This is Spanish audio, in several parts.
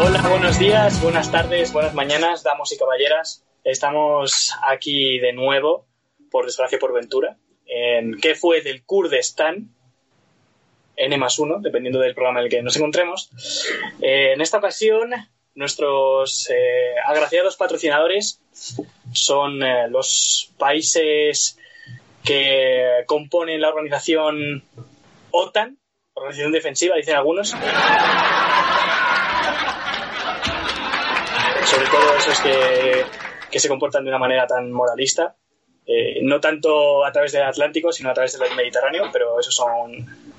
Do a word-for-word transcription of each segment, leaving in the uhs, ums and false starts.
Hola, buenos días, buenas tardes, buenas mañanas, damos y caballeras. Estamos aquí de nuevo, por desgracia, por ventura, en ¿Qué fue del Kurdestán? ene más uno, dependiendo del programa en el que nos encontremos. Eh, en esta ocasión, nuestros eh, agraciados patrocinadores son eh, los países que componen la organización OTAN, organización defensiva, dicen algunos. Sobre todo esos que, que se comportan de una manera tan moralista. Eh, no tanto a través del Atlántico, sino a través del Mediterráneo, pero esos son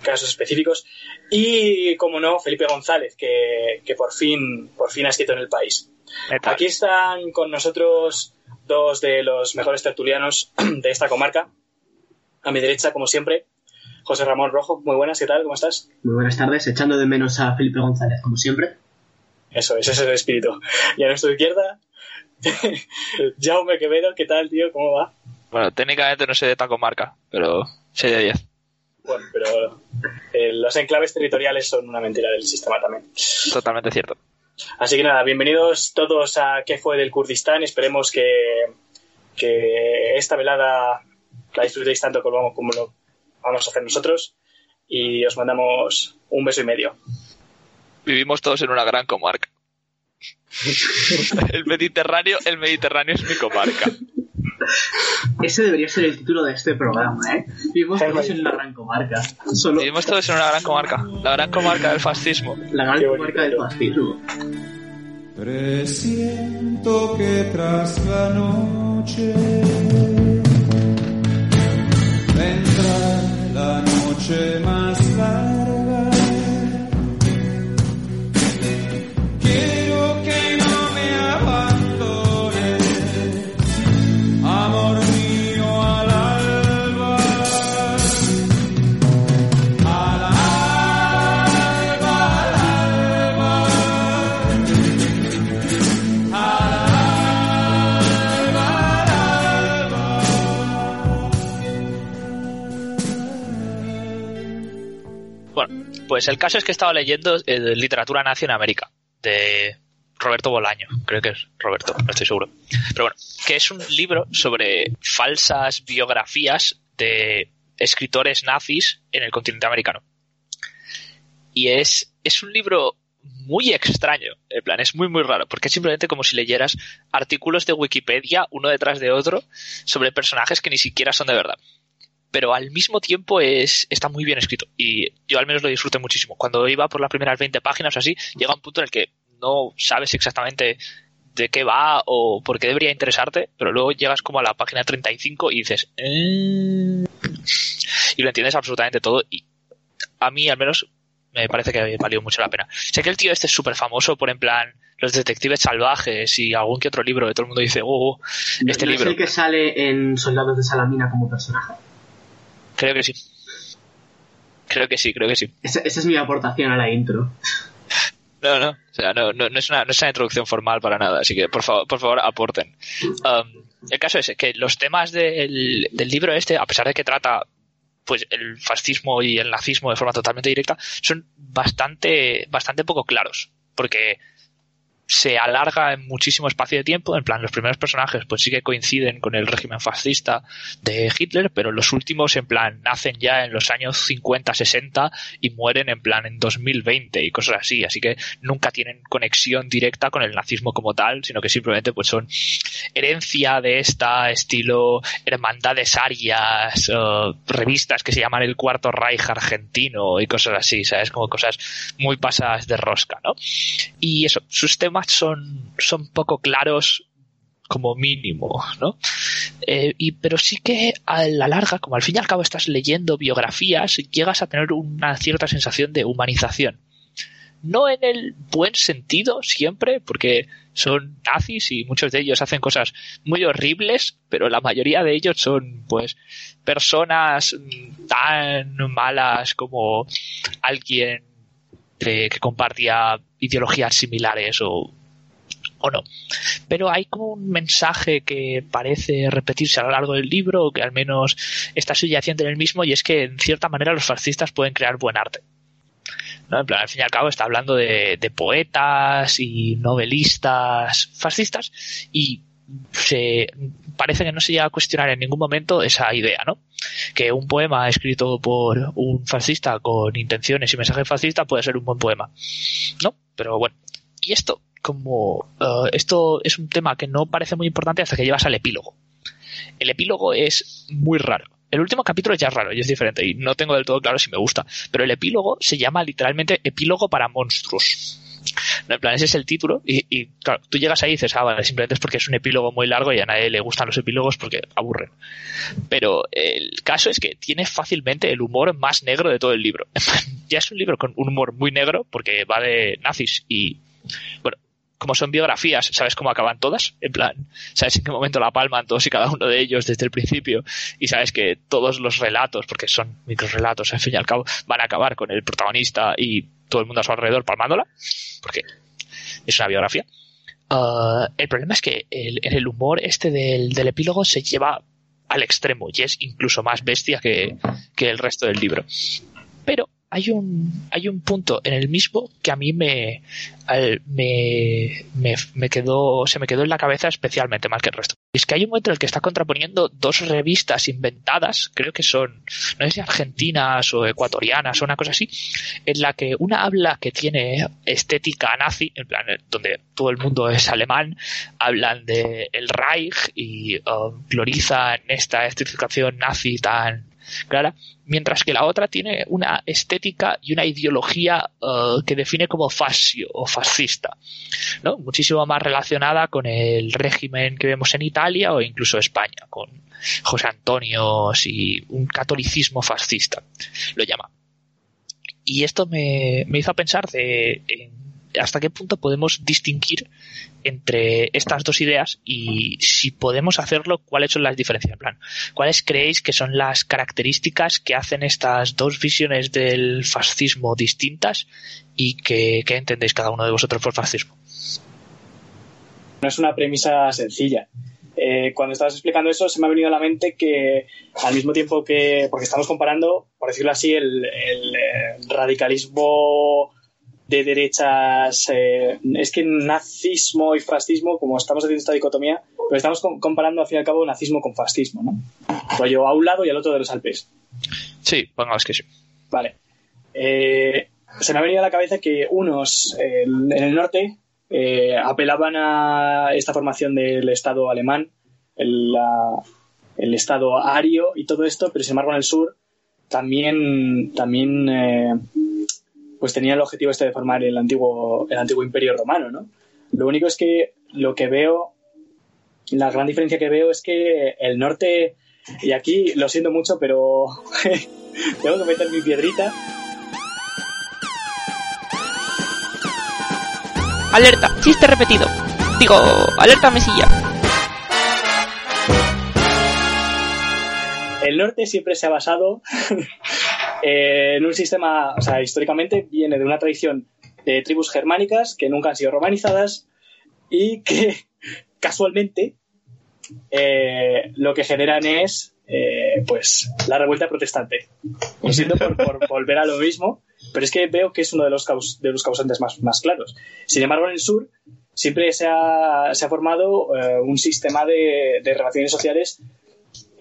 casos específicos. Y, como no, Felipe González, que, que por fin, por fin ha escrito en El País. Epa. Aquí están con nosotros dos de los mejores tertulianos de esta comarca. A mi derecha, como siempre, José Ramón Rojo. Muy buenas, ¿qué tal? ¿Cómo estás? Muy buenas tardes, echando de menos a Felipe González, como siempre. Eso es, ese es el espíritu. Y a nuestra izquierda, Jaume Quevedo, ¿qué tal, tío? ¿Cómo va? Bueno, técnicamente no sé de taco marca, pero seis de diez. Bueno, pero eh, los enclaves territoriales son una mentira del sistema también. Totalmente cierto. Así que nada, bienvenidos todos a ¿Qué fue del Kurdistán? Esperemos que, que esta velada la disfrutéis tanto como, como lo vamos a hacer nosotros. Y os mandamos un beso y medio. Vivimos todos en una gran comarca. El Mediterráneo, el Mediterráneo es mi comarca. Ese debería ser el título de este programa, ¿eh? Vivimos todos en una gran comarca. Solo... Vivimos todos en una gran comarca. La gran comarca del fascismo. La gran comarca del fascismo. Presiento que tras la noche vendrá la noche más larga. Quiero que no me abandones, amor mío, al alba, al alba, al alba, al alba, al alba. Bueno, pues el caso es que he estado leyendo eh, Literatura Nazi en América, de Roberto Bolaño, creo que es Roberto, no estoy seguro, pero bueno, que es un libro sobre falsas biografías de escritores nazis en el continente americano, y es, es un libro muy extraño, en plan, es muy muy raro, porque es simplemente como si leyeras artículos de Wikipedia uno detrás de otro sobre personajes que ni siquiera son de verdad, pero al mismo tiempo es está muy bien escrito, y yo al menos lo disfruté muchísimo. Cuando iba por las primeras veinte páginas o así, llega un punto en el que no sabes exactamente de qué va o por qué debería interesarte, pero luego llegas como a la página treinta y cinco y dices... Eh... y lo entiendes absolutamente todo, y a mí al menos me parece que valió mucho la pena. Sé que el tío este es súper famoso por, en plan, Los detectives salvajes y algún que otro libro que todo el mundo dice, oh, este ¿No libro... ¿No es el que sale en Soldados de Salamina como personaje? Creo que sí. Creo que sí, creo que sí. Esa, esa es mi aportación a la intro. No, no. O sea, no, no, no, es una, no es una introducción formal para nada, así que por favor, por favor aporten. Um, el caso es que los temas del, del libro este, a pesar de que trata pues el fascismo y el nazismo de forma totalmente directa, son bastante, bastante poco claros, porque se alarga en muchísimo espacio de tiempo. En plan, los primeros personajes pues sí que coinciden con el régimen fascista de Hitler, pero los últimos, en plan, nacen ya en los años cincuenta, sesenta y mueren, en plan, en dos mil veinte y cosas así, así que nunca tienen conexión directa con el nazismo como tal, sino que simplemente pues son herencia de esta, estilo hermandades arias, uh, revistas que se llaman El Cuarto Reich argentino y cosas así, ¿sabes? Como cosas muy pasadas de rosca, ¿no? Y eso, sus temas son son poco claros como mínimo, ¿no? Eh, y pero sí que a la larga, como al fin y al cabo estás leyendo biografías, llegas a tener una cierta sensación de humanización. No en el buen sentido siempre, porque son nazis y muchos de ellos hacen cosas muy horribles, pero la mayoría de ellos son, pues, personas tan malas como alguien de, que compartía ideologías similares o, o no. Pero hay como un mensaje que parece repetirse a lo largo del libro, que al menos está subyacente en el mismo, y es que en cierta manera los fascistas pueden crear buen arte. ¿no? En plan, al fin y al cabo está hablando de, de poetas y novelistas fascistas y se parece que no se llega a cuestionar en ningún momento esa idea, ¿no? Que un poema escrito por un fascista con intenciones y mensajes fascistas puede ser un buen poema, ¿no? Pero bueno, y esto como uh, esto es un tema que no parece muy importante hasta que llevas al epílogo. El epílogo es muy raro. El último capítulo ya es raro y es diferente y no tengo del todo claro si me gusta, pero el epílogo se llama literalmente Epílogo para monstruos. No, en plan, ese es el título y, y claro, tú llegas ahí y dices, ah, vale, simplemente es porque es un epílogo muy largo y a nadie le gustan los epílogos porque aburren. Pero el caso es que tiene fácilmente el humor más negro de todo el libro. Ya es un libro con un humor muy negro porque va de nazis y, bueno, como son biografías, ¿sabes cómo acaban todas? En plan, ¿sabes en qué momento la palman todos y cada uno de ellos desde el principio? Y sabes que todos los relatos, porque son microrelatos, al fin y al cabo, van a acabar con el protagonista y todo el mundo a su alrededor palmándola, porque es una biografía. Uh, el problema es que el, el humor este del, del epílogo se lleva al extremo y es incluso más bestia que, que el resto del libro. Pero hay un hay un punto en el mismo que a mí me, al, me, me, me quedó se me quedó en la cabeza especialmente más que el resto. Es que hay un momento en el que está contraponiendo dos revistas inventadas, creo que son, no sé si argentinas o ecuatorianas o una cosa así, en la que una habla que tiene estética nazi, en plan donde todo el mundo es alemán, hablan de el Reich y um, glorizan esta esterificación nazi tan clara, mientras que la otra tiene una estética y una ideología uh, que define como fascio o fascista, ¿no? Muchísimo más relacionada con el régimen que vemos en Italia o incluso España, con José Antonio y un catolicismo fascista, lo llama. Y esto me, me hizo pensar de en hasta qué punto podemos distinguir entre estas dos ideas y si podemos hacerlo, cuáles son las diferencias. En plan, ¿cuáles creéis que son las características que hacen estas dos visiones del fascismo distintas y qué entendéis cada uno de vosotros por fascismo? No es una premisa sencilla. Eh, cuando estabas explicando eso se me ha venido a la mente que al mismo tiempo que, porque estamos comparando, por decirlo así, el, el eh, radicalismo de derechas, eh, es que nazismo y fascismo, como estamos haciendo esta dicotomía, pero estamos comparando al fin y al cabo nazismo con fascismo, ¿no? Rollo a un lado y al otro de los Alpes. Sí, bueno, es que sí. Vale. Eh, se me ha venido a la cabeza que unos eh, en el norte eh, apelaban a esta formación del Estado alemán, el, la, el Estado ario y todo esto, pero sin embargo en el sur también también... Eh, pues tenía el objetivo este de formar el antiguo, el antiguo imperio romano, ¿no? Lo único es que lo que veo, la gran diferencia que veo es que el norte, y aquí lo siento mucho, pero tengo que meter mi piedrita. ¡Alerta! ¡Chiste repetido! Digo, ¡alerta mesilla! El norte siempre se ha basado Eh, en un sistema, o sea, históricamente viene de una tradición de tribus germánicas que nunca han sido romanizadas y que casualmente eh, lo que generan es eh, pues la revuelta protestante. Lo siento por, por volver a lo mismo, pero es que veo que es uno de los, caus- de los causantes más, más claros. Sin embargo, en el sur siempre se ha, se ha formado eh, un sistema de, de relaciones sociales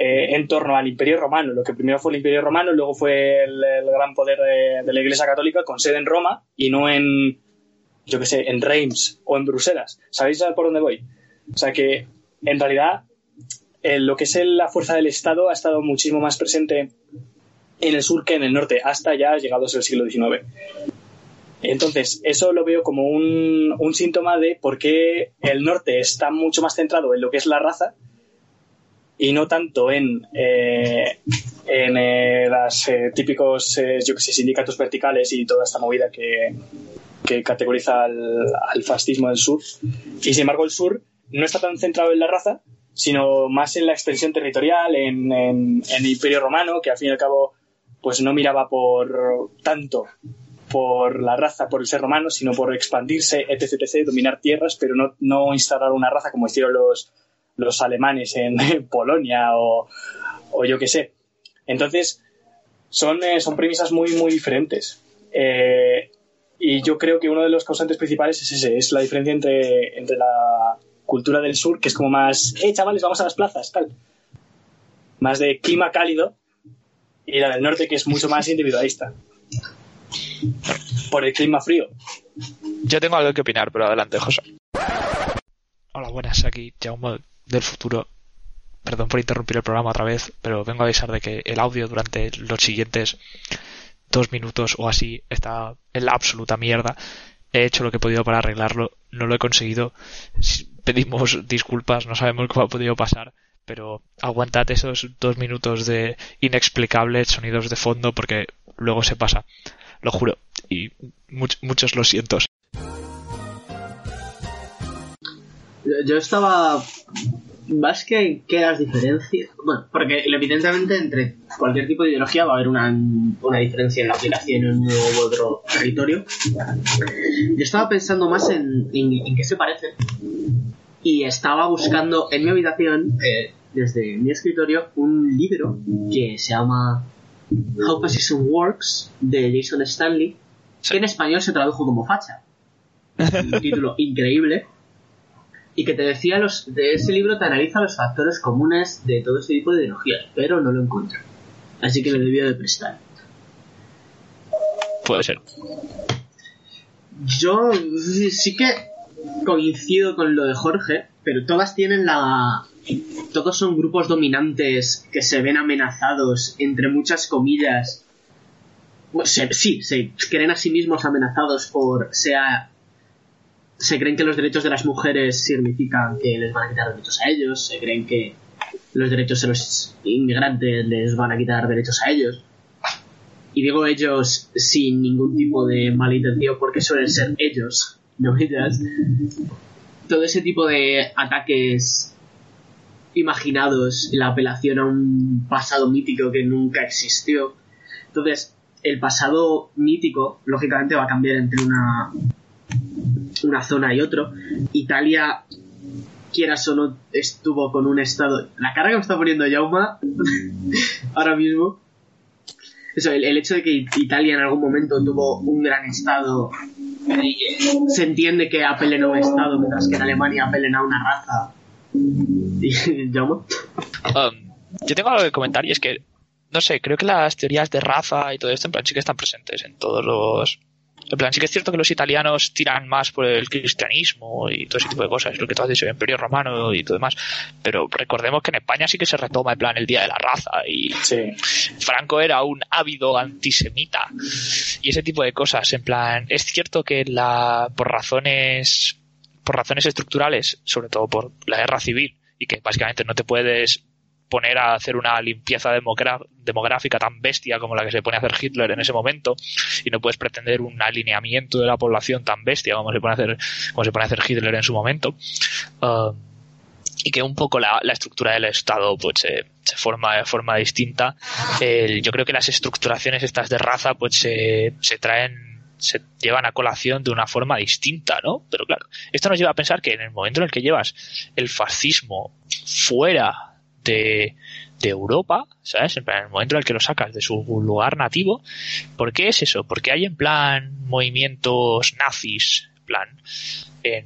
Eh, en torno al Imperio Romano. Lo que primero fue el Imperio Romano, luego fue el, el gran poder de, de la Iglesia Católica con sede en Roma y no en, yo qué sé, en Reims o en Bruselas. ¿Sabéis por dónde voy? O sea que, en realidad, eh, lo que es la fuerza del Estado ha estado muchísimo más presente en el sur que en el norte, hasta ya llegados al siglo diecinueve. Entonces, eso lo veo como un, un síntoma de por qué el norte está mucho más centrado en lo que es la raza y no tanto en eh, en eh, las eh, típicos eh, yo que sé, sindicatos verticales y toda esta movida que, que categoriza al, al fascismo del sur. Y sin embargo el sur no está tan centrado en la raza, sino más en la extensión territorial, en, en, en el Imperio Romano, que al fin y al cabo pues no miraba por tanto por la raza, por el ser romano, sino por expandirse, etc, etc, dominar tierras, pero no, no instalar una raza como hicieron los los alemanes en, en Polonia o, o yo qué sé. Entonces, son, eh, son premisas muy, muy diferentes. Eh, Y yo creo que uno de los causantes principales es ese, es la diferencia entre, entre la cultura del sur, que es como más, eh, chavales, vamos a las plazas, tal. Más de clima cálido, y la del norte, que es mucho más individualista. Por el clima frío. Yo tengo algo que opinar, pero adelante, José. Hola, buenas, aquí Jaume del futuro. Perdón por interrumpir el programa otra vez, pero vengo a avisar de que el audio durante los siguientes dos minutos o así está en la absoluta mierda. He hecho lo que he podido para arreglarlo, no lo he conseguido. Pedimos disculpas, no sabemos cómo ha podido pasar, pero aguantad esos dos minutos de inexplicables sonidos de fondo porque luego se pasa. Lo juro. Y much- muchos lo siento. Yo estaba... Más que, que las diferencias... Bueno, porque evidentemente entre cualquier tipo de ideología va a haber una, una diferencia en la aplicación en un u otro territorio. Yo estaba pensando más en, en, en qué se parecen. Y estaba buscando en mi habitación, eh, desde mi escritorio, un libro que se llama How Fascism Works, de Jason Stanley, que en español se tradujo como Facha. Un título increíble. Y que te decía, los de ese libro te analiza los factores comunes de todo este tipo de ideologías, pero no lo encuentro. Así que me debió de prestar. Puede ser. Yo sí que coincido con lo de Jorge, pero todas tienen la... Todos son grupos dominantes que se ven amenazados, entre muchas comillas. Pues, se, sí, se creen a sí mismos amenazados por... sea Se creen que los derechos de las mujeres significan que les van a quitar derechos a ellos. Se creen que los derechos de los inmigrantes les van a quitar derechos a ellos. Y digo ellos sin ningún tipo de mala intención porque suelen ser ellos, no ellas. Todo ese tipo de ataques imaginados, la apelación a un pasado mítico que nunca existió. Entonces, el pasado mítico, lógicamente, va a cambiar entre una... una zona y otro. Italia, quieras o no, estuvo con un estado... La cara que me está poniendo Jauma ahora mismo. Eso, el, el hecho de que Italia en algún momento tuvo un gran estado, se entiende que apelen a un estado, mientras que en Alemania apelen a una raza. Jauma, um, yo tengo algo que comentar, y es que no sé, creo que las teorías de raza y todo esto en plan sí que están presentes en todos los... En plan, sí que es cierto que los italianos tiran más por el cristianismo y todo ese tipo de cosas, es lo que tú has dicho, el Imperio Romano y todo demás, pero recordemos que en España sí que se retoma, en plan, el Día de la Raza, y sí. Franco era un ávido antisemita y ese tipo de cosas. En plan, es cierto que la por razones por razones estructurales, sobre todo por la guerra civil, y que básicamente no te puedes poner a hacer una limpieza demogra- demográfica tan bestia como la que se pone a hacer Hitler en ese momento, y no puedes pretender un alineamiento de la población tan bestia como se pone a hacer, como se pone a hacer Hitler en su momento, uh, y que un poco la, la estructura del Estado pues se, se forma de forma distinta. El, yo creo que las estructuraciones estas de raza pues se, se traen se llevan a colación de una forma distinta, ¿no? Pero claro, esto nos lleva a pensar que en el momento en el que llevas el fascismo fuera De, de Europa, ¿sabes? En plan, el momento en el que lo sacas de su lugar nativo, ¿por qué es eso? Porque hay en plan movimientos nazis, en plan, en,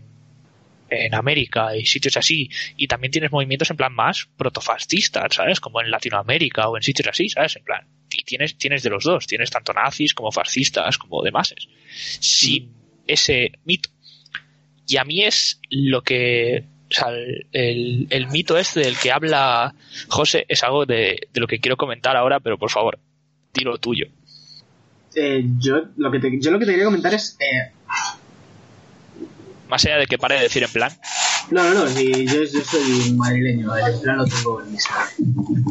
en América y sitios así, y también tienes movimientos en plan más protofascistas, ¿sabes? Como en Latinoamérica o en sitios así, ¿sabes? En plan, y tienes, tienes de los dos, tienes tanto nazis como fascistas como demás, sin ese mito. Y a mí es lo que... O sea, el, el, el mito este del que habla José es algo de, de lo que quiero comentar ahora, pero por favor, di lo tuyo. Eh, yo, lo que te, yo lo que te quería comentar es... Eh... Más allá de que pare de decir en plan... No, no, no, si yo, yo soy madrileño, el plan lo tengo en mi sangre.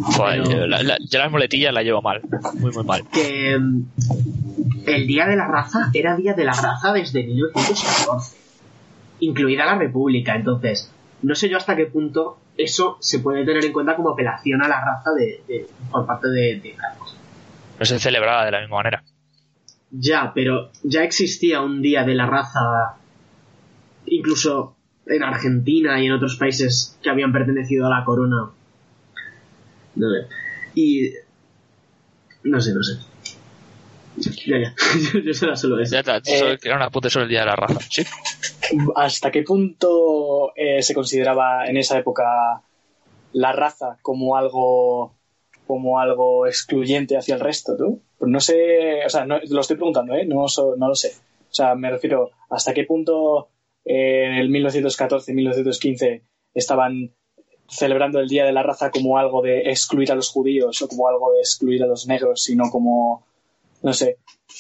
Joder, pero... yo, la, la, yo las muletillas las llevo mal, muy muy mal. Que el Día de la Raza era Día de la Raza desde mil novecientos catorce, incluida la República, entonces... No sé yo hasta qué punto eso se puede tener en cuenta como apelación a la raza de, de, por parte de, de Francos. No se celebraba de la misma manera. Ya, pero ya existía un día de la raza, incluso en Argentina y en otros países que habían pertenecido a la corona. No sé. Y... No sé, no sé. Ya, ya. Yo, yo será solo eso. Ya está, solo eh, era un apunte sobre el Día de la Raza, ¿sí? ¿Hasta qué punto eh, se consideraba en esa época la raza como algo como algo excluyente hacia el resto, tú? Pues no sé, o sea, no, lo estoy preguntando, ¿eh? No, so, no lo sé. O sea, me refiero, ¿hasta qué punto eh, en el mil novecientos catorce y mil novecientos quince estaban celebrando el Día de la Raza como algo de excluir a los judíos o como algo de excluir a los negros, sino como, no sé,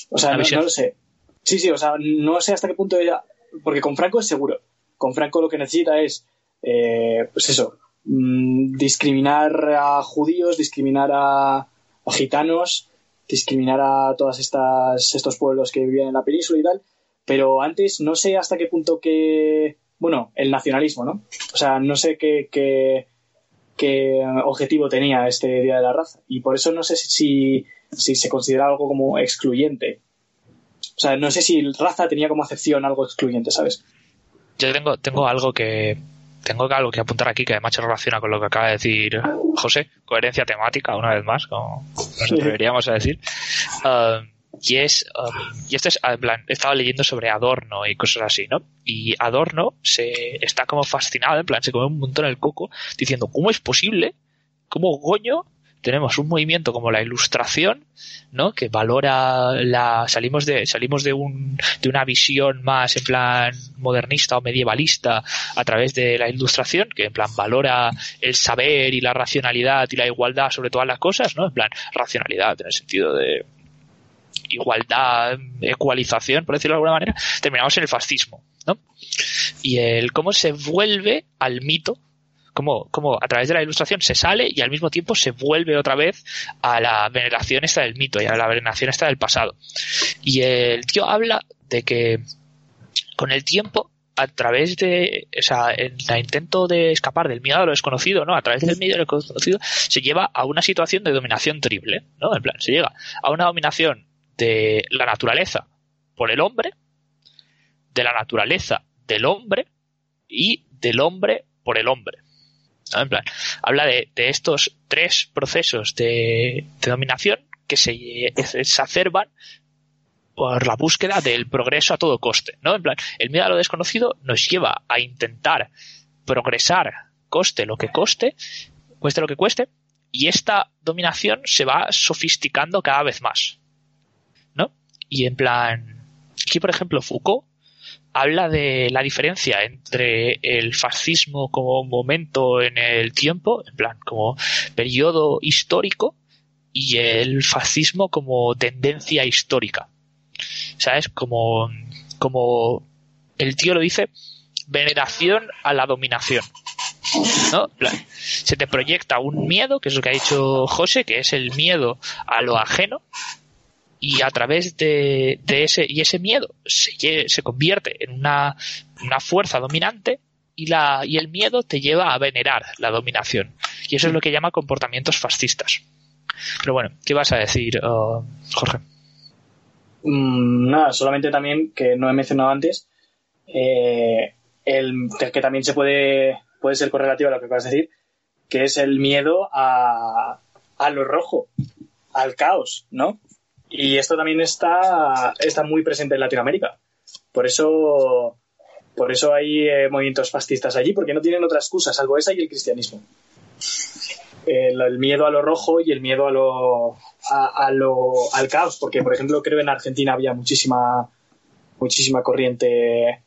o sea, no, no lo sé. Sí, sí, o sea, no sé hasta qué punto ella, porque con Franco es seguro. Con Franco lo que necesita es, eh, pues eso, mmm, discriminar a judíos, discriminar a, a gitanos, discriminar a todas estas estos pueblos que vivían en la península y tal, pero antes no sé hasta qué punto que... Bueno, el nacionalismo, ¿no? O sea, no sé qué, qué, qué objetivo tenía este Día de la Raza. Y por eso no sé si, si se considera algo como excluyente. O sea, no sé si raza tenía como acepción algo excluyente, ¿sabes? Yo tengo, tengo algo que tengo algo que apuntar aquí, que además se relaciona con lo que acaba de decir José. Coherencia temática, una vez más, como nos atreveríamos a decir. Uh, y es um, y esto es en plan, he estado leyendo sobre Adorno y cosas así, ¿no? Y Adorno se está como fascinado, en plan se come un montón el coco diciendo ¿cómo es posible? ¿Cómo coño tenemos un movimiento como la Ilustración, ¿no? Que valora la salimos de salimos de un de una visión más en plan modernista o medievalista a través de la Ilustración, que en plan valora el saber y la racionalidad y la igualdad sobre todas las cosas, ¿no? En plan racionalidad en el sentido de igualdad, ecualización, por decirlo de alguna manera, terminamos en el fascismo, ¿no? Y el cómo se vuelve al mito, cómo, cómo a través de la Ilustración se sale y al mismo tiempo se vuelve otra vez a la veneración esta del mito y a la veneración esta del pasado. Y el tío habla de que con el tiempo, a través de, o sea, el intento de escapar del miedo a lo desconocido, ¿no? A través del miedo a lo desconocido se lleva a una situación de dominación triple, ¿no? En plan, se llega a una dominación de la naturaleza por el hombre, de la naturaleza del hombre y del hombre por el hombre, ¿no? En plan, habla de, de estos tres procesos de, de dominación que se exacerban por la búsqueda del progreso a todo coste, ¿no? En plan, el miedo a lo desconocido nos lleva a intentar progresar coste lo que coste, cueste lo que cueste, y esta dominación se va sofisticando cada vez más, ¿no? Y en plan, aquí por ejemplo Foucault habla de la diferencia entre el fascismo como momento en el tiempo, en plan como periodo histórico, y el fascismo como tendencia histórica, ¿sabes? Como, como el tío lo dice, veneración a la dominación, ¿no? Se te proyecta un miedo, que es lo que ha dicho José, que es el miedo a lo ajeno, y a través de, de ese y ese miedo se, se convierte en una, una fuerza dominante, y la y el miedo te lleva a venerar la dominación, y eso es lo que llama comportamientos fascistas. Pero bueno, ¿qué vas a decir, uh, Jorge? Mm, nada, solamente también que no he mencionado antes, eh, el que también se puede puede ser correlativo a lo que acabas de decir, que es el miedo a a lo rojo, al caos, ¿no? Y esto también está, está muy presente en Latinoamérica. Por eso, por eso hay eh, movimientos fascistas allí, porque no tienen otra excusa, salvo esa y el cristianismo. El, el miedo a lo rojo y el miedo a lo, a, a lo, al caos, porque, por ejemplo, creo que en Argentina había muchísima, muchísima corriente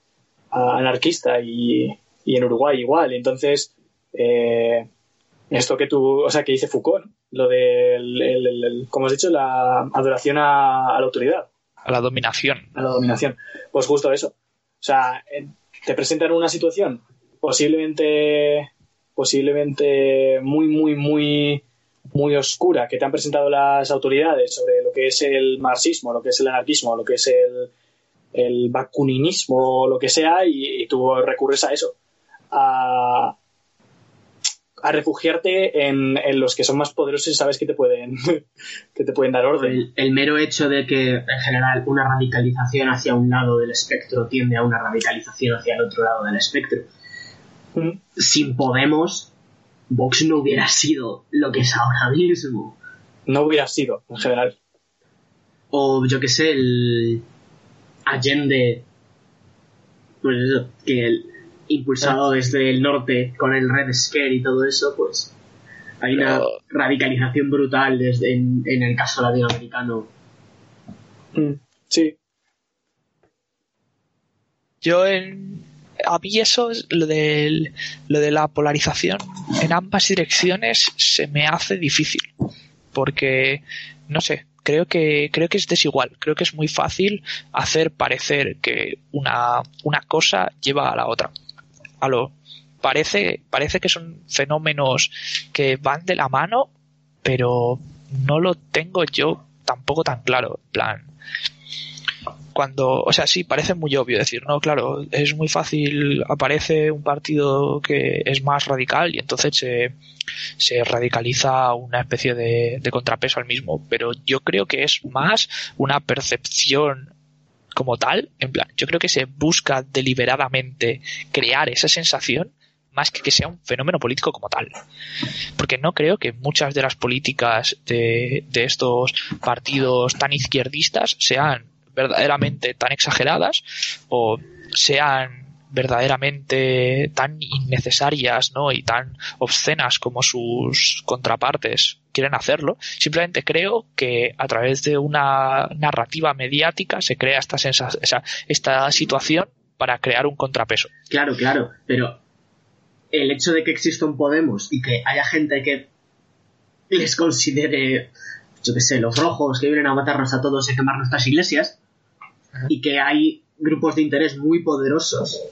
anarquista y, y en Uruguay igual. Entonces, eh, esto que tú, o sea, que dice Foucault, ¿no? Lo del, el, el, el, como has dicho, la adoración a, a la autoridad. A la dominación. A la dominación. Pues justo eso. O sea, te presentan una situación posiblemente posiblemente muy, muy, muy, muy oscura que te han presentado las autoridades sobre lo que es el marxismo, lo que es el anarquismo, lo que es el, el bakuninismo, o lo que sea, y, y tú recurres a eso. A... a refugiarte en, en los que son más poderosos y sabes que te pueden que te pueden dar orden. El, el mero hecho de que, en general, una radicalización hacia un lado del espectro tiende a una radicalización hacia el otro lado del espectro. ¿Mm? Sin Podemos, Vox no hubiera sido lo que es ahora mismo. No hubiera sido, en general. o yo qué sé, el Allende, pues eso, que el impulsado desde el norte con el Red Scare y todo eso, pues hay una Pero... radicalización brutal desde en, en el caso latinoamericano. Sí. Yo en... a mí eso, lo del, lo de la polarización en ambas direcciones se me hace difícil, porque no sé, creo que creo que es desigual, creo que es muy fácil hacer parecer que una una cosa lleva a la otra. A lo parece parece que son fenómenos que van de la mano, pero no lo tengo yo tampoco tan claro, en plan cuando, o sea, sí, parece muy obvio decir, no, claro, es muy fácil, aparece un partido que es más radical y entonces se, se radicaliza una especie de, de contrapeso al mismo, pero yo creo que es más una percepción como tal, en plan, yo creo que se busca deliberadamente crear esa sensación más que que sea un fenómeno político como tal, porque no creo que muchas de las políticas de, de estos partidos tan izquierdistas sean verdaderamente tan exageradas o sean verdaderamente tan innecesarias, ¿no? Y tan obscenas como sus contrapartes quieren hacerlo. Simplemente creo que a través de una narrativa mediática se crea esta sensación, o sea, esta situación para crear un contrapeso. Claro, claro, pero el hecho de que exista un Podemos y que haya gente que les considere, yo qué sé, los rojos que vienen a matarnos a todos y a quemar nuestras iglesias, y que hay grupos de interés muy poderosos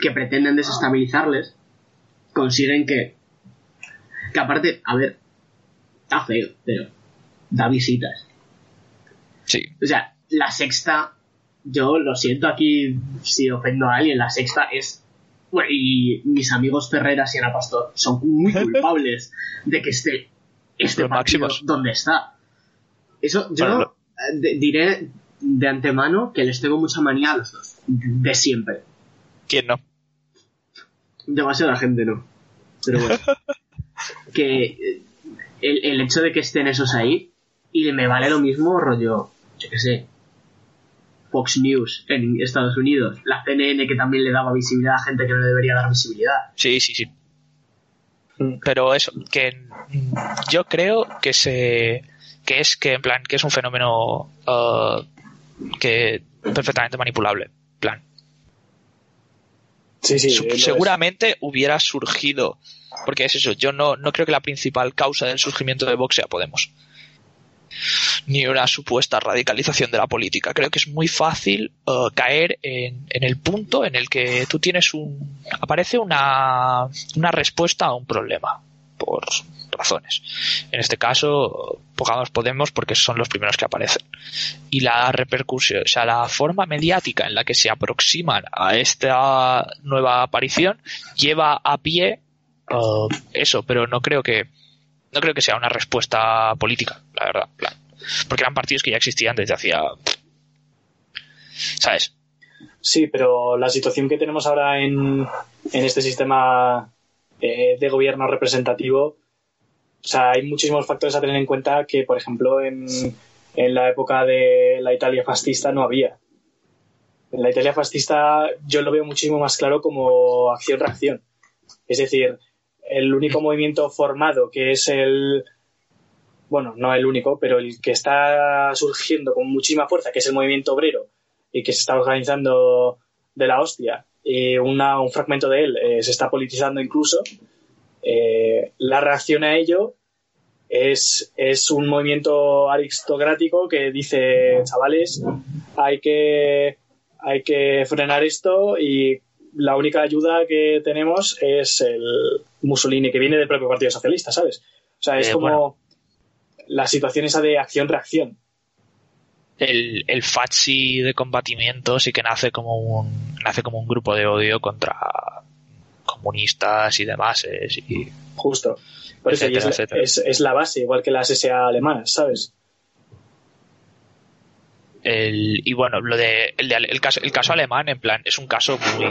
que pretenden desestabilizarles, consiguen que que aparte, a ver, está feo, pero da visitas. Sí. O sea, La Sexta, yo lo siento aquí si ofendo a alguien, La Sexta es, bueno, y mis amigos Ferreras y Ana Pastor son muy culpables de que esté este partido donde está. Eso yo bueno, no, de, diré de antemano que les tengo mucha manía a los dos, de siempre. ¿Quién no? Demasiada gente no. Pero bueno. Que el, el hecho de que estén esos ahí, y me vale lo mismo rollo, yo qué sé, Fox News en Estados Unidos, la C N N que también le daba visibilidad a gente que no le debería dar visibilidad. Sí, sí, sí. Pero eso, que yo creo que se... que es que en plan que es un fenómeno uh, que perfectamente manipulable, en plan sí, sí, Su- seguramente es. Hubiera surgido, porque es eso, yo no, no creo que la principal causa del surgimiento de Vox sea Podemos ni una supuesta radicalización de la política. Creo que es muy fácil uh, caer en, en el punto en el que tú tienes un aparece una una respuesta a un problema por razones. En este caso, pongamos Podemos porque son los primeros que aparecen. Y la repercusión, o sea, la forma mediática en la que se aproximan a esta nueva aparición lleva a pie uh, eso, pero no creo que no creo que sea una respuesta política, la verdad, plan. Porque eran partidos que ya existían desde hacía... ¿Sabes? Sí, pero la situación que tenemos ahora en, en este sistema eh, de gobierno representativo... O sea, hay muchísimos factores a tener en cuenta que, por ejemplo, en, en la época de la Italia fascista no había. En la Italia fascista yo lo veo muchísimo más claro como acción-reacción. Es decir, el único movimiento formado que es el... Bueno, no el único, pero el que está surgiendo con muchísima fuerza, que es el movimiento obrero, y que se está organizando de la hostia, y una, un fragmento de él eh, se está politizando incluso... Eh, la reacción a ello es, es un movimiento aristocrático que dice, chavales, hay que, hay que frenar esto, y la única ayuda que tenemos es el Mussolini, que viene del propio Partido Socialista, ¿sabes? O sea, es eh, como bueno. La situación esa de acción-reacción. El, el Fatsi de combatimiento sí que nace como un, nace como un grupo de odio contra... comunistas y demás, y justo por eso etcétera, es, etcétera. Es, es la base, igual que las S A alemanas, ¿sabes? El, y bueno, lo de el, de, el caso el caso alemán, en plan, es un caso muy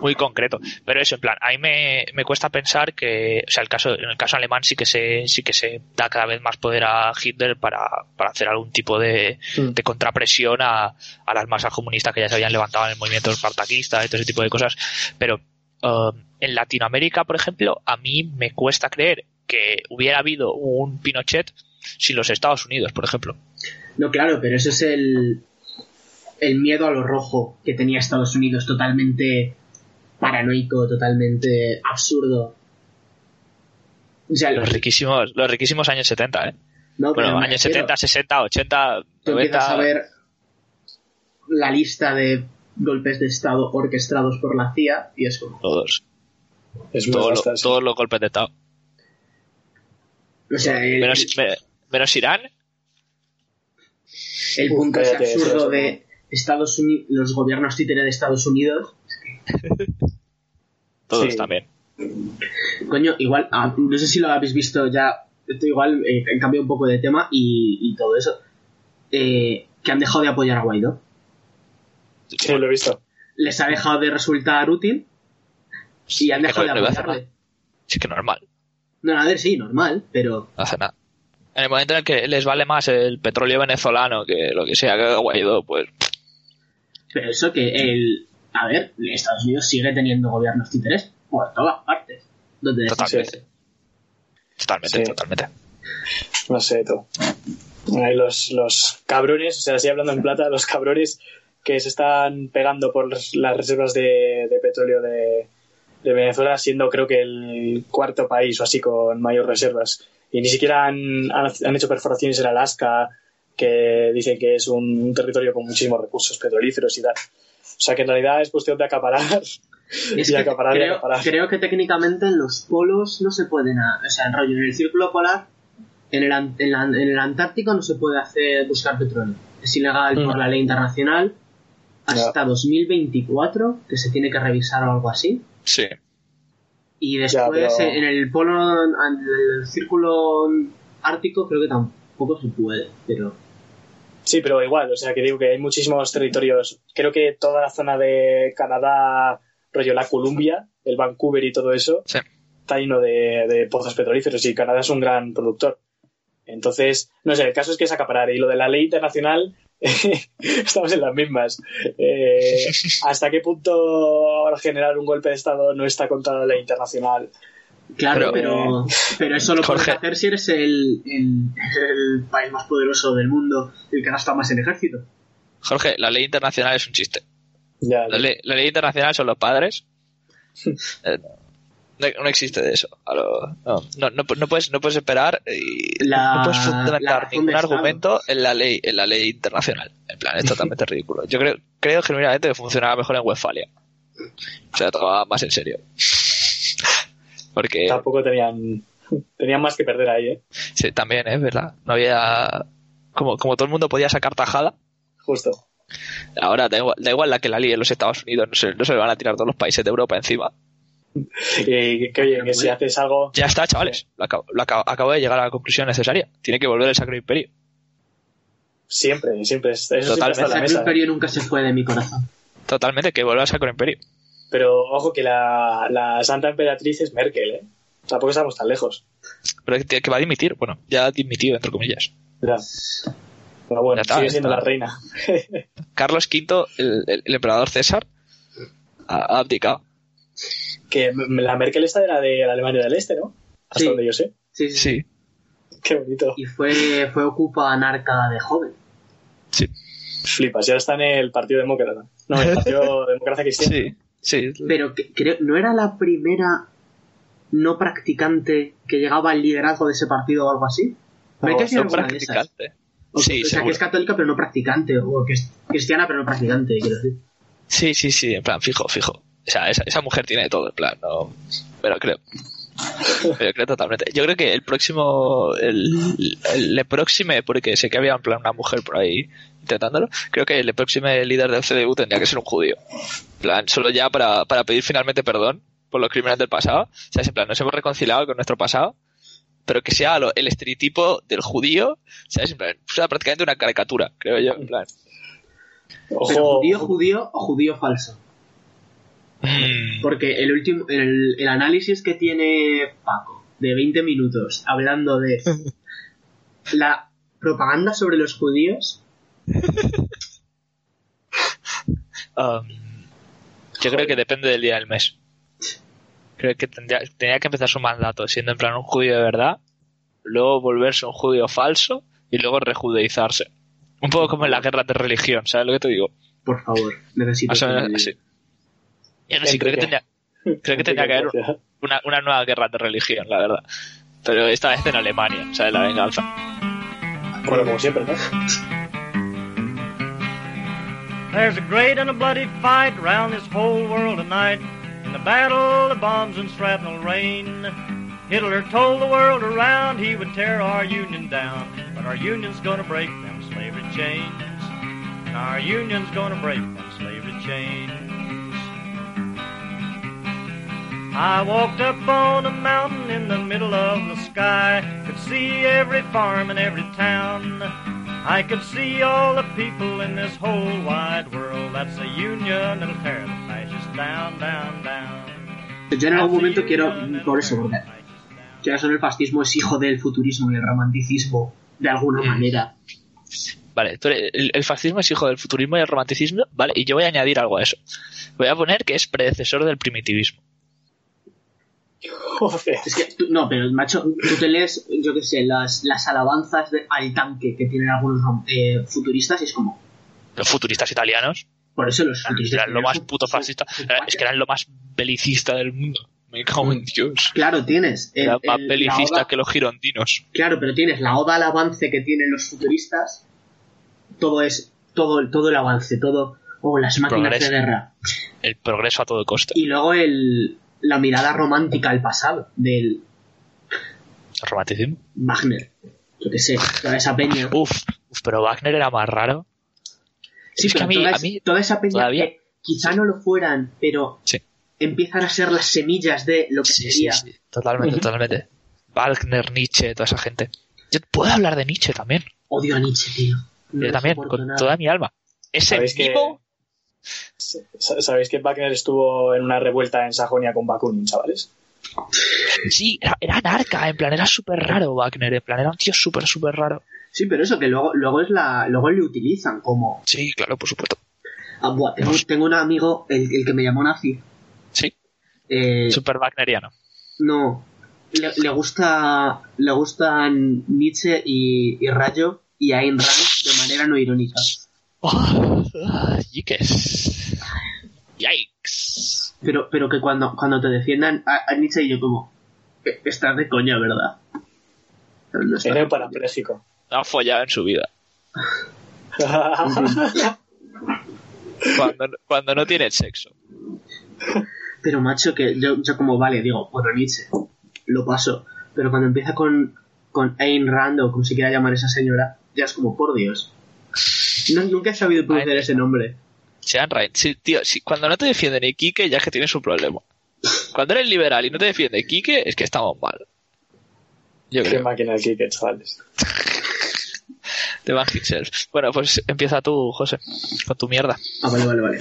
muy concreto. Pero eso, en plan, a mí me, me cuesta pensar que, o sea, el caso, en el caso alemán sí que se, sí que se da cada vez más poder a Hitler para, para hacer algún tipo de, sí. de contrapresión a, a las masas comunistas que ya se habían levantado en el movimiento espartaquista y todo ese tipo de cosas. Pero uh, en Latinoamérica, por ejemplo, a mí me cuesta creer que hubiera habido un Pinochet sin los Estados Unidos, por ejemplo. No, claro, pero eso es el, el miedo a lo rojo que tenía Estados Unidos, totalmente paranoico, totalmente absurdo. O sea, los riquísimos, los riquísimos años setenta, ¿eh? No, pero bueno, años refiero, setenta, sesenta, ochenta, noventa... Tú empiezas a ver la lista de golpes de Estado orquestados por la C I A y es como... Todos. Es todo lo, todos los golpes de Estado. O sea, el, menos, me, menos Irán. El punto Uf, cállate, es absurdo es de Estados Unidos, los gobiernos títere de Estados Unidos. Todos sí. también. Coño, igual, ah, no sé si lo habéis visto ya. Esto igual eh, he cambiado un poco de tema y, y todo eso. Eh, que han dejado de apoyar a Guaidó. Sí, lo he visto. Les ha dejado de resultar útil y han dejado sí, de apoyarle. Sí, que normal. No, a ver, sí, normal, pero... No hace nada. En el momento en el que les vale más el petróleo venezolano que lo que sea que Guaidó, pues... Pero eso que el... A ver, Estados Unidos sigue teniendo gobiernos títeres por todas partes. Donde totalmente. Totalmente, sí. totalmente. No sé, tú. Los, los cabrones, o sea, así hablando en plata, los cabrones que se están pegando por las reservas de, de petróleo de... de Venezuela, siendo creo que el cuarto país o así con mayor reservas, y ni siquiera han, han, han hecho perforaciones en Alaska, que dicen que es un, un territorio con muchísimos recursos petrolíferos y tal. O sea que en realidad es cuestión de acaparar y, es y, que acaparar, creo, y acaparar. Creo que técnicamente en los polos no se pueden, o sea, en rollo en el círculo polar, en el, en la, en el Antártico no se puede hacer buscar petróleo, es ilegal mm. por la ley internacional hasta no. dos mil veinticuatro, que se tiene que revisar o algo así. Sí. Y después ya, pero... en el polo, en el círculo ártico, creo que tampoco se puede, pero... Sí, pero igual, o sea, que digo que hay muchísimos territorios. Creo que toda la zona de Canadá, rollo la Columbia, el Vancouver y todo eso, sí. está lleno de, de pozos petrolíferos, y Canadá es un gran productor. Entonces, no sé, el caso es que es acaparar. Y lo de la ley internacional... estamos en las mismas. Eh, ¿Hasta qué punto generar un golpe de Estado no está contra la ley internacional? Claro, pero, eh... pero eso lo Jorge. puedes hacer si eres el, el, el país más poderoso del mundo, el que gasta más en ejército. Jorge, la ley internacional es un chiste. Ya, la, ley, la ley internacional son los padres. eh, no, no existe de eso. Lo, no, no, no, no, puedes, no puedes esperar y la, no puedes fundamentar ningún argumento en la ley en la ley internacional. En plan, es totalmente ridículo. Yo creo, creo genuinamente que funcionaba mejor en Westfalia. O sea, tomaba más en serio. Porque tampoco tenían tenían más que perder ahí, ¿eh? Sí, también, ¿eh? ¿Verdad? No había... Como, como todo el mundo podía sacar tajada. Justo. Ahora, da igual, da igual la que la ley en los Estados Unidos. No se, no se le van a tirar todos los países de Europa encima. Y que, oye, que si haces algo... Ya está, chavales. Lo acabo, lo acabo, acabo de llegar a la conclusión necesaria. Tiene que volver el Sacro Imperio. Siempre, siempre. Eso Totalmente. Siempre el Sacro Imperio nunca se fue de mi corazón. Totalmente, que vuelva el Sacro Imperio. Pero, ojo, que la, la Santa Emperatriz es Merkel, ¿eh? Tampoco estamos tan lejos. Pero que, que va a dimitir. Bueno, ya ha dimitido, entre comillas. Ya. Pero bueno, está, sigue siendo está. la reina. Carlos Quinto, el, el, el emperador César, ha abdicado. Que la Merkel esta era de la Alemania del Este, ¿no? Hasta sí, donde yo sé. Sí, sí, sí. Qué bonito. Y fue, fue ocupa anarca de joven. Sí. Flipas, y ahora está en el Partido Demócrata. No, en el Partido Democracia Cristiana. Sí, sí. Pero que, creo, ¿no era la primera no practicante que llegaba al liderazgo de ese partido o algo así? No, Merkel no practicante. O, sí, o sea, que es católica pero no practicante, o que es cristiana pero no practicante, quiero decir. Sí, sí, sí, en plan, fijo, fijo. O sea, esa, esa mujer tiene de todo, en plan, no, pero creo, pero creo totalmente. Yo creo que el próximo, el, el, el próximo, porque sé que había en plan una mujer por ahí intentándolo, creo que el próximo líder del C D U tendría que ser un judío. En plan, solo ya para, para pedir finalmente perdón por los crímenes del pasado. O sea, en plan, nos hemos reconciliado con nuestro pasado, pero que sea lo, el estereotipo del judío, ¿sabes? En plan, o sea, prácticamente una caricatura, creo yo, en plan. Ojo. Pero judío, judío o judío falso. Porque el último el, el análisis que tiene Paco de veinte minutos hablando de la propaganda sobre los judíos. um, yo creo que depende del día del mes. Creo que tendría, tenía que empezar su mandato siendo en plan un judío de verdad, luego volverse un judío falso y luego rejudeizarse. Un poco como en la guerra de religión, ¿sabes lo que te digo? Por favor, necesito... O sea, así. Yo no sé, creo que tenía, creo que, tenía que haber una, una nueva guerra de religión, la verdad. Pero esta vez en Alemania, ¿sabes? La venganza. Bueno, como siempre, ¿no? There's a great and a bloody fight round this whole world tonight. In the battle, the bombs and shrapnel rain. Hitler told the world around he would tear our union down. But our union's gonna break them slavery chains. And our union's gonna break them slavery chains. I walked up on a mountain in the middle of the sky. Could see every farm and every town. I could see all the people in this whole wide world. That's a union that'll tear the fascists down, down, down. Yo en algún momento quiero, por eso, porque que eso el fascismo es hijo del futurismo y el romanticismo, de alguna mm. manera. Vale, el, el fascismo es hijo del futurismo y el romanticismo, vale, y yo voy a añadir algo a eso. Voy a poner que es predecesor del primitivismo. Joder. Es que, tú, no, pero macho, tú te lees, yo qué sé, las, las alabanzas de, al tanque que tienen algunos eh, futuristas y es como... Los futuristas italianos. Por eso los eran, futuristas eran lo más puto fascista, era, es que eran lo más belicista del mundo. Me cago en Dios. Claro, tienes. El, era más el, belicista oda, que los girondinos. Claro, pero tienes la oda al avance que tienen los futuristas. Todo es, todo, todo el avance, todo... Oh, las el máquinas progreso, de guerra. El progreso a todo coste. Y luego el... la mirada romántica al pasado del romanticismo Wagner, yo que sé, toda esa peña. Uf, uf, pero Wagner era más raro. Sí, es que a mí, toda, es, a mí toda esa peña todavía... que quizá no lo fueran, pero sí, empiezan a ser las semillas de lo que sí, sería. Sí, sí. Totalmente, totalmente. Wagner, Nietzsche, toda esa gente. Yo puedo hablar de Nietzsche también. Odio a Nietzsche, tío. No Yo también, con nada. toda mi alma. Ese tipo... Que... ¿Sabéis que Wagner estuvo en una revuelta en Sajonia con Bakunin, chavales? Sí, era, era anarca, en plan, era súper raro Wagner, en plan, era un tío súper, súper raro. Sí, pero eso, que luego luego es la luego le utilizan como... Sí, claro, por supuesto. Ah, buah, tengo, tengo un amigo, el, el que me llamó nazi. Sí, eh, súper wagneriano. No, le, le gusta le gustan Nietzsche y, y Rayo y Ayn Rand de manera no irónica. Oh, oh, yikes. Yikes. Pero, pero que cuando, cuando te defiendan a, a Nietzsche y yo como estás de coña, ¿verdad? No estás. Era parapléjico. No ha follado en su vida. cuando, cuando no tiene sexo. Pero macho, que yo, yo como vale, digo, bueno, Nietzsche, lo paso. Pero cuando empieza con, con Ayn Rand o como se quiera llamar esa señora, ya es como, por Dios. No, nunca he sabido pronunciar Ayn, ese nombre. Sean Ryan. Sí, tío, sí, cuando no te defienden Iquique, ya es que tienes un problema. Cuando eres liberal y no te defiende Iquique, es que estamos mal. Yo Qué creo. máquina de Iquique, chavales. Te van himself. Bueno, pues empieza tú, José, con tu mierda. Ah, vale, vale, vale.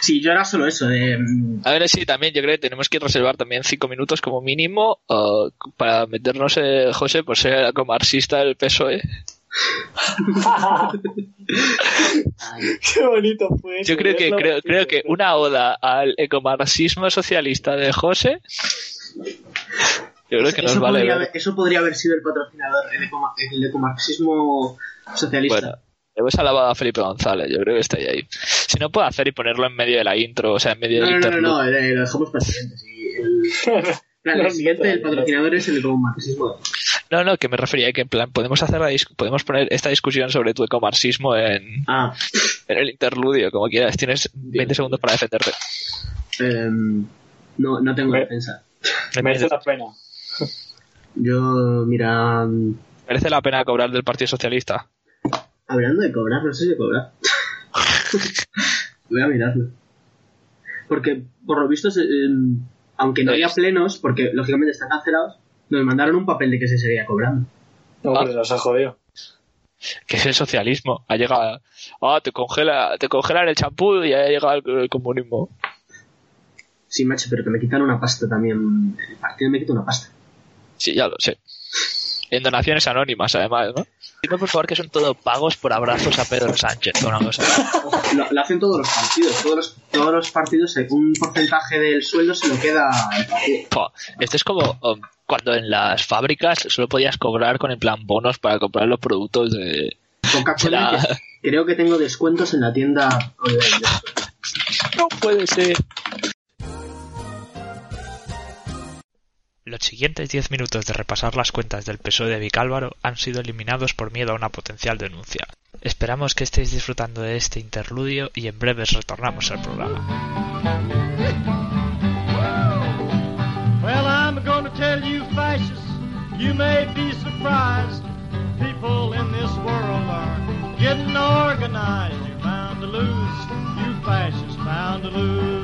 Sí, yo era solo eso. De... A ver, sí, también yo creo que tenemos que reservar también cinco minutos como mínimo uh, para meternos, eh, José, por ser como marxista del P S O E. Qué bonito fue. Yo creo que creo, creo que una oda al ecomarxismo socialista de José. Yo creo que nos eso vale. Podría haber, eso podría haber sido el patrocinador, el, ecoma, el ecomarxismo socialista. Bueno, hemos alabado a Felipe González. Yo creo que está ahí. Si no puedo hacer y ponerlo en medio de la intro, o sea, en medio no, del no, no, no, no, lo dejamos para el siguiente. Sí, el... Claro, el siguiente, el patrocinador es el ecomarxismo. No, no, que me refería que en plan podemos hacer la dis- podemos poner esta discusión sobre tu ecomarxismo en, ah. en el interludio, como quieras. Tienes veinte segundos para defenderte. Um, no, no tengo me, defensa. Me merece la pena. Yo, mira... ¿Merece la pena cobrar del Partido Socialista? Hablando de cobrar, no sé si cobrar. Voy a mirarlo. Porque, por lo visto, eh, aunque no haya plenos, porque lógicamente están cancelados, nos mandaron un papel de que se seguía cobrando. No, ah. Pues los ha jodido. ¿Qué es el socialismo? Ha llegado... Ah, oh, te congela te congelan el champú y ha llegado el, el comunismo. sí, macho, pero que me quitan una pasta también. El partido me quita una pasta. Sí, ya lo sé. En donaciones anónimas, además, ¿no? Dime, por favor, que son todo pagos por abrazos a Pedro Sánchez o una cosa. Ojo, lo, lo hacen todos los partidos. Todos los, todos los partidos, un porcentaje del sueldo se lo queda al partido. Po, esto es como um, cuando en las fábricas solo podías cobrar con, en plan, bonos para comprar los productos de... Coca-Cola, la... que creo que tengo descuentos en la tienda... No puede ser. Los siguientes diez minutos de repasar las cuentas del P S O E de Vicálvaro han sido eliminados por miedo a una potencial denuncia. Esperamos que estéis disfrutando de este interludio y en breves retornamos al programa. Well, I'm gonna tell you fascists, you may be surprised. People in this world are getting organized. You're bound to lose, you fascists bound to lose.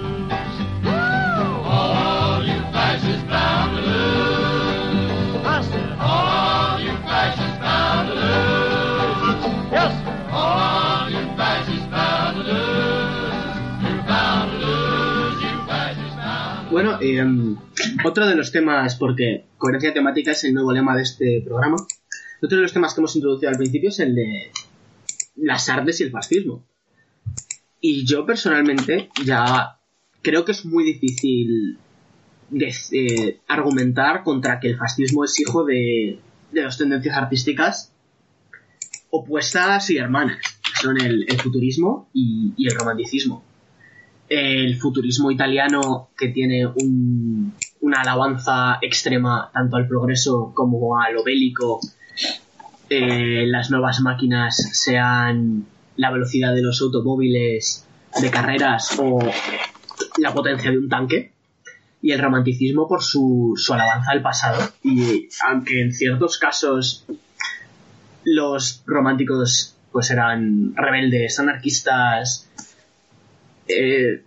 All you fascists bound to lose. I said, all you fascists bound to lose. Yes, sir. All you fascists bound to lose. You're bound to lose. You fascists bound to lose. Bueno, y, um, otro de los temas, porque coherencia temática es el nuevo lema de este programa. Otro de los temas que hemos introducido al principio es el de las artes y el fascismo. Y yo personalmente ya creo que es muy difícil de, eh, argumentar contra que el fascismo es hijo de, de dos tendencias artísticas opuestas y hermanas. Son el, el futurismo y, y el romanticismo. El futurismo italiano, que tiene un, una alabanza extrema tanto al progreso como a lo bélico. Eh, las nuevas máquinas, sean la velocidad de los automóviles de carreras o la potencia de un tanque, y el romanticismo por su, su alabanza al pasado, y aunque en ciertos casos los románticos pues eran rebeldes, anarquistas, eh,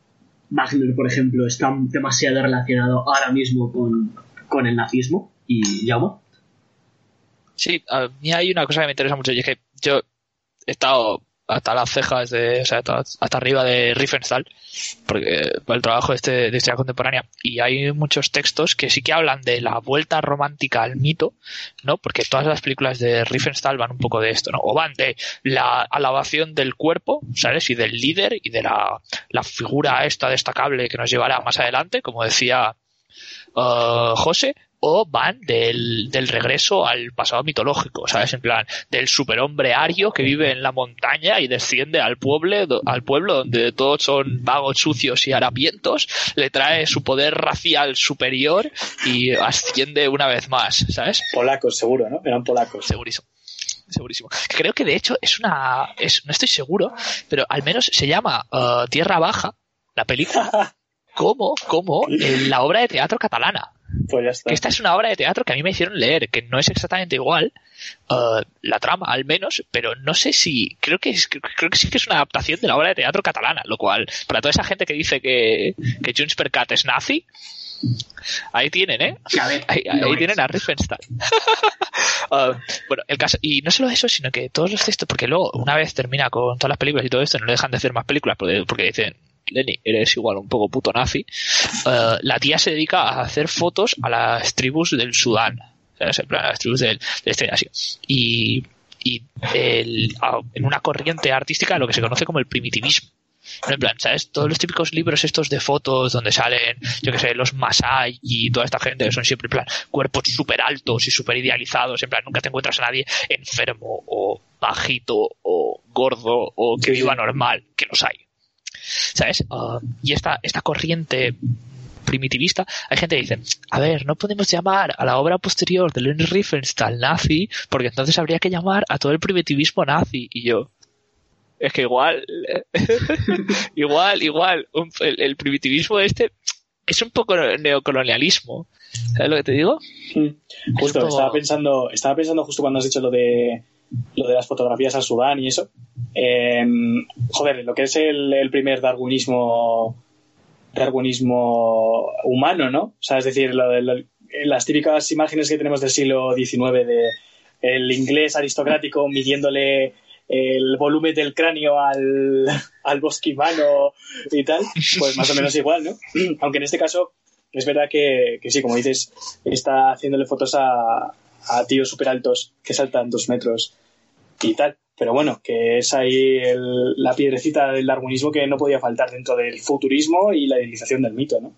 Wagner, por ejemplo, está demasiado relacionado ahora mismo con, con el nazismo y Jaume. Sí, a mí hay una cosa que me interesa mucho, y es que yo he estado hasta las cejas, de, o sea, hasta, hasta arriba de Riefenstahl, porque por el trabajo este de historia contemporánea, y hay muchos textos que sí que hablan de la vuelta romántica al mito, ¿no? Porque todas las películas de Riefenstahl van un poco de esto, ¿no? O van de la alabación del cuerpo, ¿sabes? Y del líder y de la, la figura esta destacable que nos llevará más adelante, como decía uh, José, o van del, del regreso al pasado mitológico, ¿sabes? En plan, del superhombre ario que vive en la montaña y desciende al pueblo, al pueblo donde todos son vagos, sucios y harapientos, le trae su poder racial superior y asciende una vez más, ¿sabes? Polacos, seguro, ¿no? Eran polacos. Segurísimo. Segurísimo. Creo que, de hecho, es una... Es, no estoy seguro, pero al menos se llama uh, Tierra Baja, la película, como, como en la obra de teatro catalana. Pues ya está. Que esta es una obra de teatro que a mí me hicieron leer, que no es exactamente igual, uh, la trama al menos, pero no sé si creo que es, creo que sí que es una adaptación de la obra de teatro catalana, lo cual para toda esa gente que dice que que Junts per Cat es nazi, ahí tienen, ¿eh? A ver, ahí no ahí tienen a Riefenstahl. uh, bueno, el caso, y no solo eso, sino que todos los textos, porque luego una vez termina con todas las películas y todo esto, no le dejan de hacer más películas porque, porque dicen, Lenny, eres igual un poco puto nazi. Uh, la tía se dedica a hacer fotos a las tribus del Sudán, o sea, en plan, a las tribus del, del este Asia. Y, y el, a, en una corriente artística de lo que se conoce como el primitivismo. No, en plan, ¿sabes? Todos los típicos libros estos de fotos donde salen, yo que sé, los Masai y toda esta gente que son siempre, en plan, cuerpos súper altos y súper idealizados, en plan, nunca te encuentras a nadie enfermo o bajito o gordo o que viva normal, que los hay. ¿Sabes? Uh, y esta, esta corriente primitivista, hay gente que dice, a ver, no podemos llamar a la obra posterior de Leni Riefenstahl nazi, porque entonces habría que llamar a todo el primitivismo nazi. Y yo, es que igual igual, igual un, el, el primitivismo este es un poco neocolonialismo, ¿sabes lo que te digo? Mm. Justo, es un poco... estaba pensando estaba pensando justo cuando has dicho lo de lo de las fotografías al Sudán y eso. Eh, joder, lo que es el, el primer darwinismo darwinismo humano, ¿no? O sea, es decir, lo de, lo, las típicas imágenes que tenemos del siglo diecinueve de el inglés aristocrático midiéndole el volumen del cráneo al, al bosquimano y tal, pues más o menos igual, ¿no? Aunque en este caso es verdad que, que sí, como dices, está haciéndole fotos a, a tíos súper altos que saltan dos metros y tal. Pero bueno, que es ahí el, la piedrecita del darwinismo que no podía faltar dentro del futurismo y la idealización del mito, ¿no?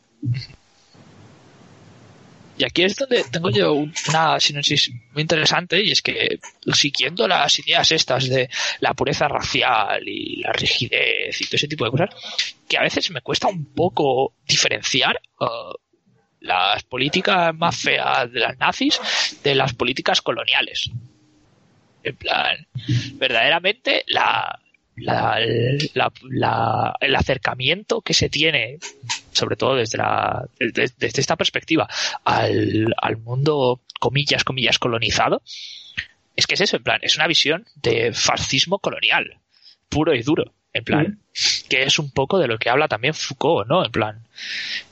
Y aquí es donde tengo yo una sinopsis muy interesante, y es que siguiendo las ideas estas de la pureza racial y la rigidez y todo ese tipo de cosas, que a veces me cuesta un poco diferenciar uh, las políticas más feas de las nazis de las políticas coloniales. En plan, verdaderamente la, la, la, la, el acercamiento que se tiene, sobre todo desde, la, desde, desde esta perspectiva, al, al mundo, comillas, comillas, colonizado, es que es eso, en plan, es una visión de fascismo colonial, puro y duro, en plan, ¿Mm? que es un poco de lo que habla también Foucault, ¿no? En plan,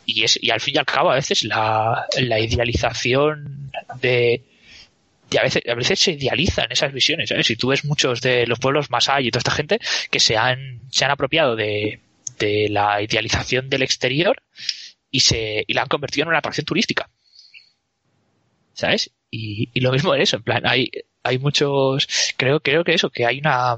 y, es, y al fin y al cabo a veces la, la idealización de... Y a veces, a veces se idealizan esas visiones, ¿sabes? Si tú ves muchos de los pueblos Masái y toda esta gente que se han, se han apropiado de, de la idealización del exterior y se y la han convertido en una atracción turística, ¿sabes? Y, y lo mismo en eso, en plan, hay, hay muchos, creo, creo que eso, que hay una...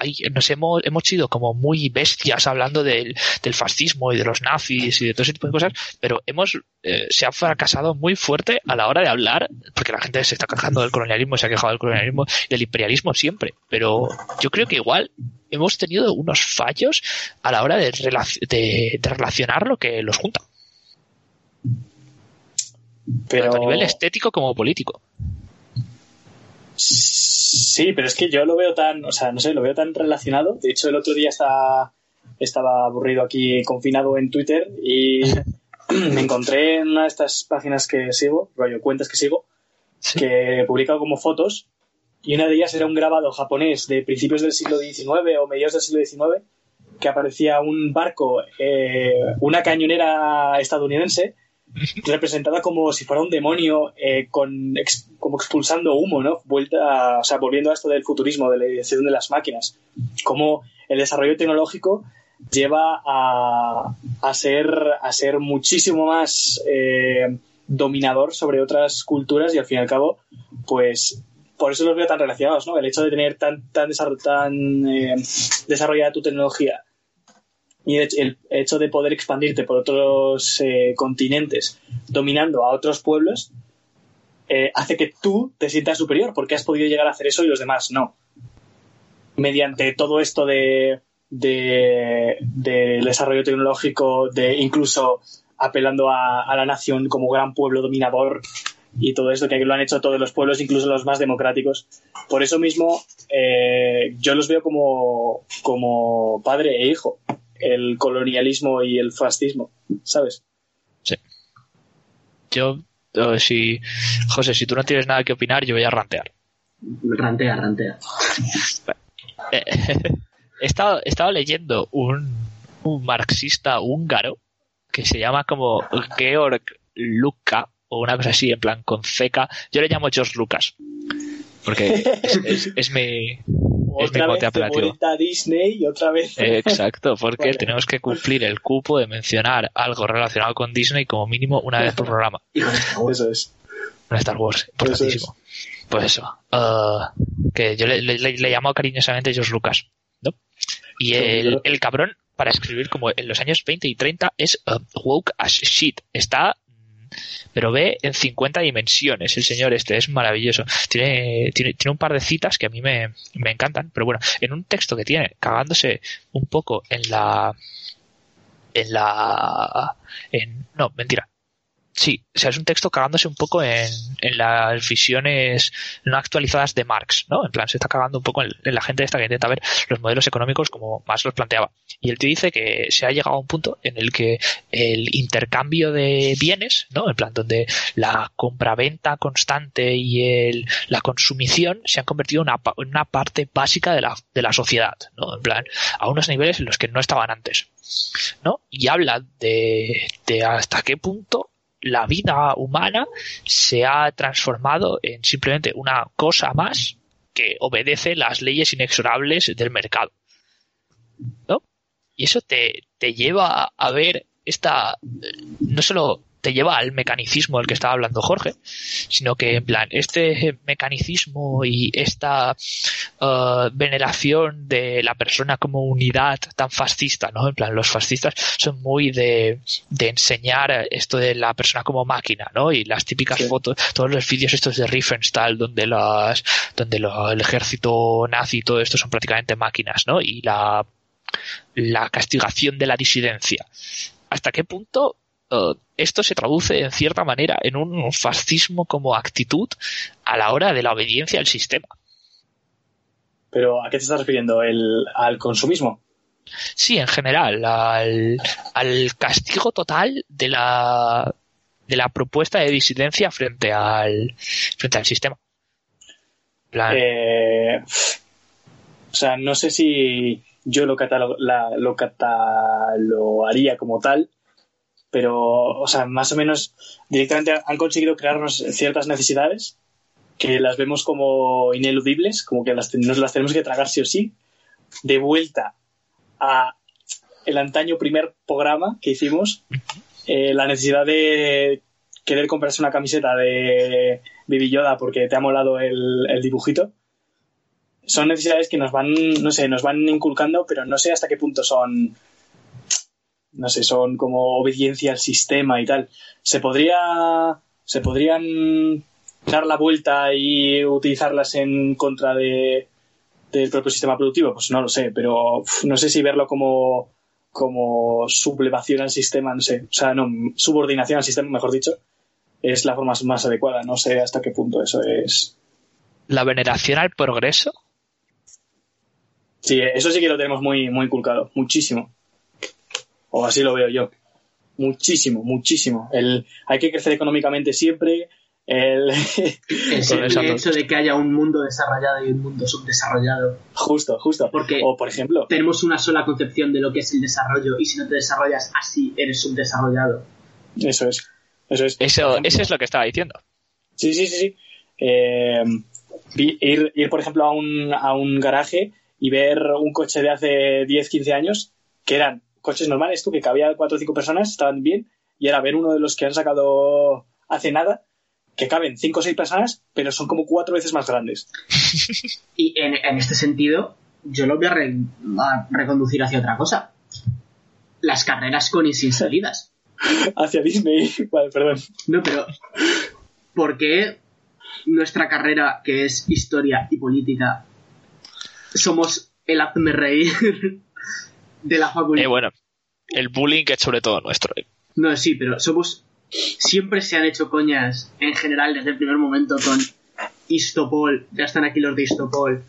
Ahí nos hemos hemos sido como muy bestias hablando del, del fascismo y de los nazis y de todo ese tipo de cosas, pero hemos eh, se ha fracasado muy fuerte a la hora de hablar, porque la gente se está quejando del colonialismo, se ha quejado del colonialismo, del imperialismo siempre, pero yo creo que igual hemos tenido unos fallos a la hora de, relac- de, de relacionar lo que los junta, pero... tanto a nivel estético como político. Sí, pero es que yo lo veo tan, o sea, no sé, lo veo tan relacionado. De hecho, el otro día estaba, estaba aburrido aquí, confinado en Twitter, y me encontré en una de estas páginas que sigo, rollo, cuentas que sigo, sí, que publicaba como fotos, y una de ellas era un grabado japonés de principios del siglo diecinueve o mediados del siglo diecinueve, que aparecía un barco, eh, una cañonera estadounidense, representada como si fuera un demonio, eh, con ex, como expulsando humo, ¿no? Vuelta a, o sea, volviendo a esto del futurismo, de la idealización de las máquinas, como el desarrollo tecnológico lleva a, a ser a ser muchísimo más eh, dominador sobre otras culturas, y al fin y al cabo, pues por eso los veo tan relacionados, ¿no? El hecho de tener tan tan, desarroll, tan eh, desarrollada tu tecnología, y el hecho de poder expandirte por otros eh, continentes dominando a otros pueblos, eh, hace que tú te sientas superior porque has podido llegar a hacer eso y los demás no. Mediante todo esto de, de, de desarrollo tecnológico, de incluso apelando a, a la nación como gran pueblo dominador y todo esto que lo han hecho todos los pueblos, incluso los más democráticos. Por eso mismo eh, yo los veo como, como padre e hijo, el colonialismo y el fascismo, ¿sabes? Sí. Yo, oh, si José, si tú no tienes nada que opinar, yo voy a rantear. Rantea, rantea. eh, he, estado, he estado leyendo un, un marxista húngaro que se llama como Georg Lukács o una cosa así, en plan con ceca. Yo le llamo Georg Lukács porque es, es, es mi... Es otra mi vez de Disney y otra vez... Exacto, porque vale, tenemos que cumplir el cupo de mencionar algo relacionado con Disney como mínimo una vez por programa. Eso es. Una Star Wars, importantísimo. Eso es. Pues eso, uh, que yo le, le, le llamo cariñosamente George Lucas, ¿no? Y el, el cabrón, para escribir como en los años veinte y treinta, es uh, woke as shit. Está... pero ve en cincuenta dimensiones el señor este, es maravilloso. Tiene, tiene, tiene un par de citas que a mí me, me encantan, pero bueno, en un texto que tiene cagándose un poco en la en la en, no, mentira sí, o sea, es un texto cagándose un poco en, en las visiones no actualizadas de Marx, ¿no? En plan, se está cagando un poco en, en la gente esta que intenta ver los modelos económicos como Marx los planteaba. Y él te dice que se ha llegado a un punto en el que el intercambio de bienes, ¿no? En plan, donde la compraventa constante y el, la consumición se han convertido en una, en una parte básica de la, de la sociedad, ¿no? En plan, a unos niveles en los que no estaban antes, ¿no? Y habla de, de hasta qué punto la vida humana se ha transformado en simplemente una cosa más que obedece las leyes inexorables del mercado, ¿no? Y eso te, te lleva a ver esta... No solo te lleva al mecanicismo del que estaba hablando Jorge, sino que, en plan, este mecanicismo y esta uh, veneración de la persona como unidad tan fascista, ¿no? En plan, los fascistas son muy de, de enseñar esto de la persona como máquina, ¿no? Y las típicas sí. fotos, todos los vídeos estos de Riefenstahl, donde las donde lo, el ejército nazi y todo esto son prácticamente máquinas, ¿no? Y la la castigación de la disidencia. ¿Hasta qué punto uh, esto se traduce, en cierta manera, en un fascismo como actitud a la hora de la obediencia al sistema? ¿Pero a qué te estás refiriendo? ¿El, ¿Al consumismo? Sí, en general, al, al castigo total de la, de la propuesta de disidencia frente al, frente al sistema. Plan... Eh, o sea, no sé si yo lo, catalog, la, lo catalogaría como tal, pero, o sea, más o menos directamente han conseguido crearnos ciertas necesidades que las vemos como ineludibles, como que las, nos las tenemos que tragar sí o sí, de vuelta a el antaño primer programa que hicimos, eh, la necesidad de querer comprarse una camiseta de Baby Yoda porque te ha molado el, el dibujito. Son necesidades que nos van, no sé, nos van inculcando, pero no sé hasta qué punto son... no sé, son como obediencia al sistema y tal. ¿Se podría se podrían dar la vuelta y utilizarlas en contra de del propio sistema productivo? Pues no lo sé, pero uf, no sé si verlo como como sublevación al sistema, no sé, o sea, no, subordinación al sistema, mejor dicho, es la forma más adecuada. No sé hasta qué punto eso es. ¿La veneración al progreso? Sí, eso sí que lo tenemos muy, muy inculcado, muchísimo. O así lo veo yo. Muchísimo, muchísimo. El, hay que crecer económicamente siempre. El, el simple hecho de que haya un mundo desarrollado y un mundo subdesarrollado. Justo, justo. Porque, o por ejemplo, tenemos una sola concepción de lo que es el desarrollo, y si no te desarrollas así, eres subdesarrollado. Eso es. Eso es. Eso, eso es lo que estaba diciendo. Sí, sí, sí. sí. Eh, ir, ir, por ejemplo, a un, a un garaje y ver un coche de hace diez, quince años que eran coches normales, tú, que cabía cuatro o cinco personas, estaban bien, y ahora ver uno de los que han sacado hace nada, que caben cinco o seis personas, pero son como cuatro veces más grandes. Y en, en este sentido, yo lo voy a, re, a reconducir hacia otra cosa. Las carreras con y sin salidas. Hacia Disney. Vale, perdón. No, pero ¿por qué nuestra carrera, que es historia y política, somos el hazme reír de la facultad? Eh, bueno, el bullying es sobre todo nuestro. No, sí, pero somos... Siempre se han hecho coñas, en general, desde el primer momento, con Istopol. Ya están aquí los de Istopol.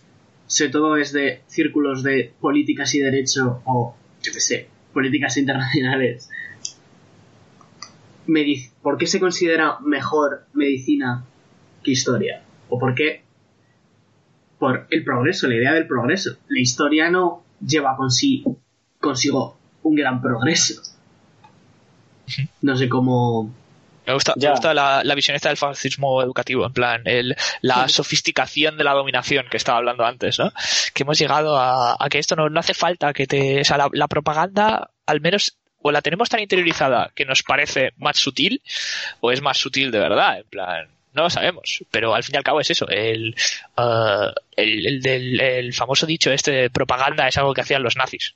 Sobre todo desde círculos de políticas y derecho, o, yo qué sé, políticas internacionales. Medic- ¿Por qué se considera mejor medicina que historia? ¿O por qué? Por el progreso, la idea del progreso. La historia no lleva consigo... consigo un gran progreso. No sé cómo... Me gusta, me gusta la, la visión esta del fascismo educativo, en plan, el, la sofisticación de la dominación que estaba hablando antes, ¿no? Que hemos llegado a, a que esto no, no hace falta que te... O sea, la, la propaganda, al menos, o la tenemos tan interiorizada que nos parece más sutil, o es más sutil de verdad, en plan... No lo sabemos, pero al fin y al cabo es eso, el, uh, el, el, el famoso dicho este de propaganda es algo que hacían los nazis.